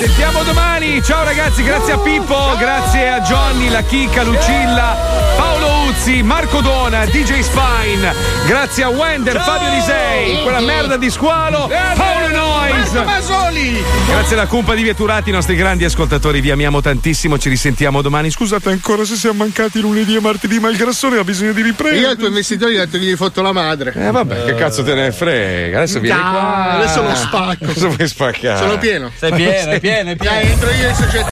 sentiamo domani. Ciao ragazzi, grazie a Pippo, grazie a Johnny, la Chicca, Lucilla, Paolo Uzzi, Marco Dona, DJ Spine, grazie a Wender, Fabio Alisari, quella merda di Squalo, Paolo Noise, Marco Mazzoli. Grazie alla cumpa di Vieturati, i nostri grandi ascoltatori, vi amiamo tantissimo, ci risentiamo domani. Scusate ancora se siamo mancati lunedì e martedì, ma il grassone ha bisogno di riprendere. Io ai tuoi investitori ho detto che gli hai fatto la madre. Vabbè, che cazzo te ne frega. Adesso vieni qua. Adesso lo spacco. Adesso vuoi spaccare. Sono pieno. Sei pieno, è pieno. Entro io in società.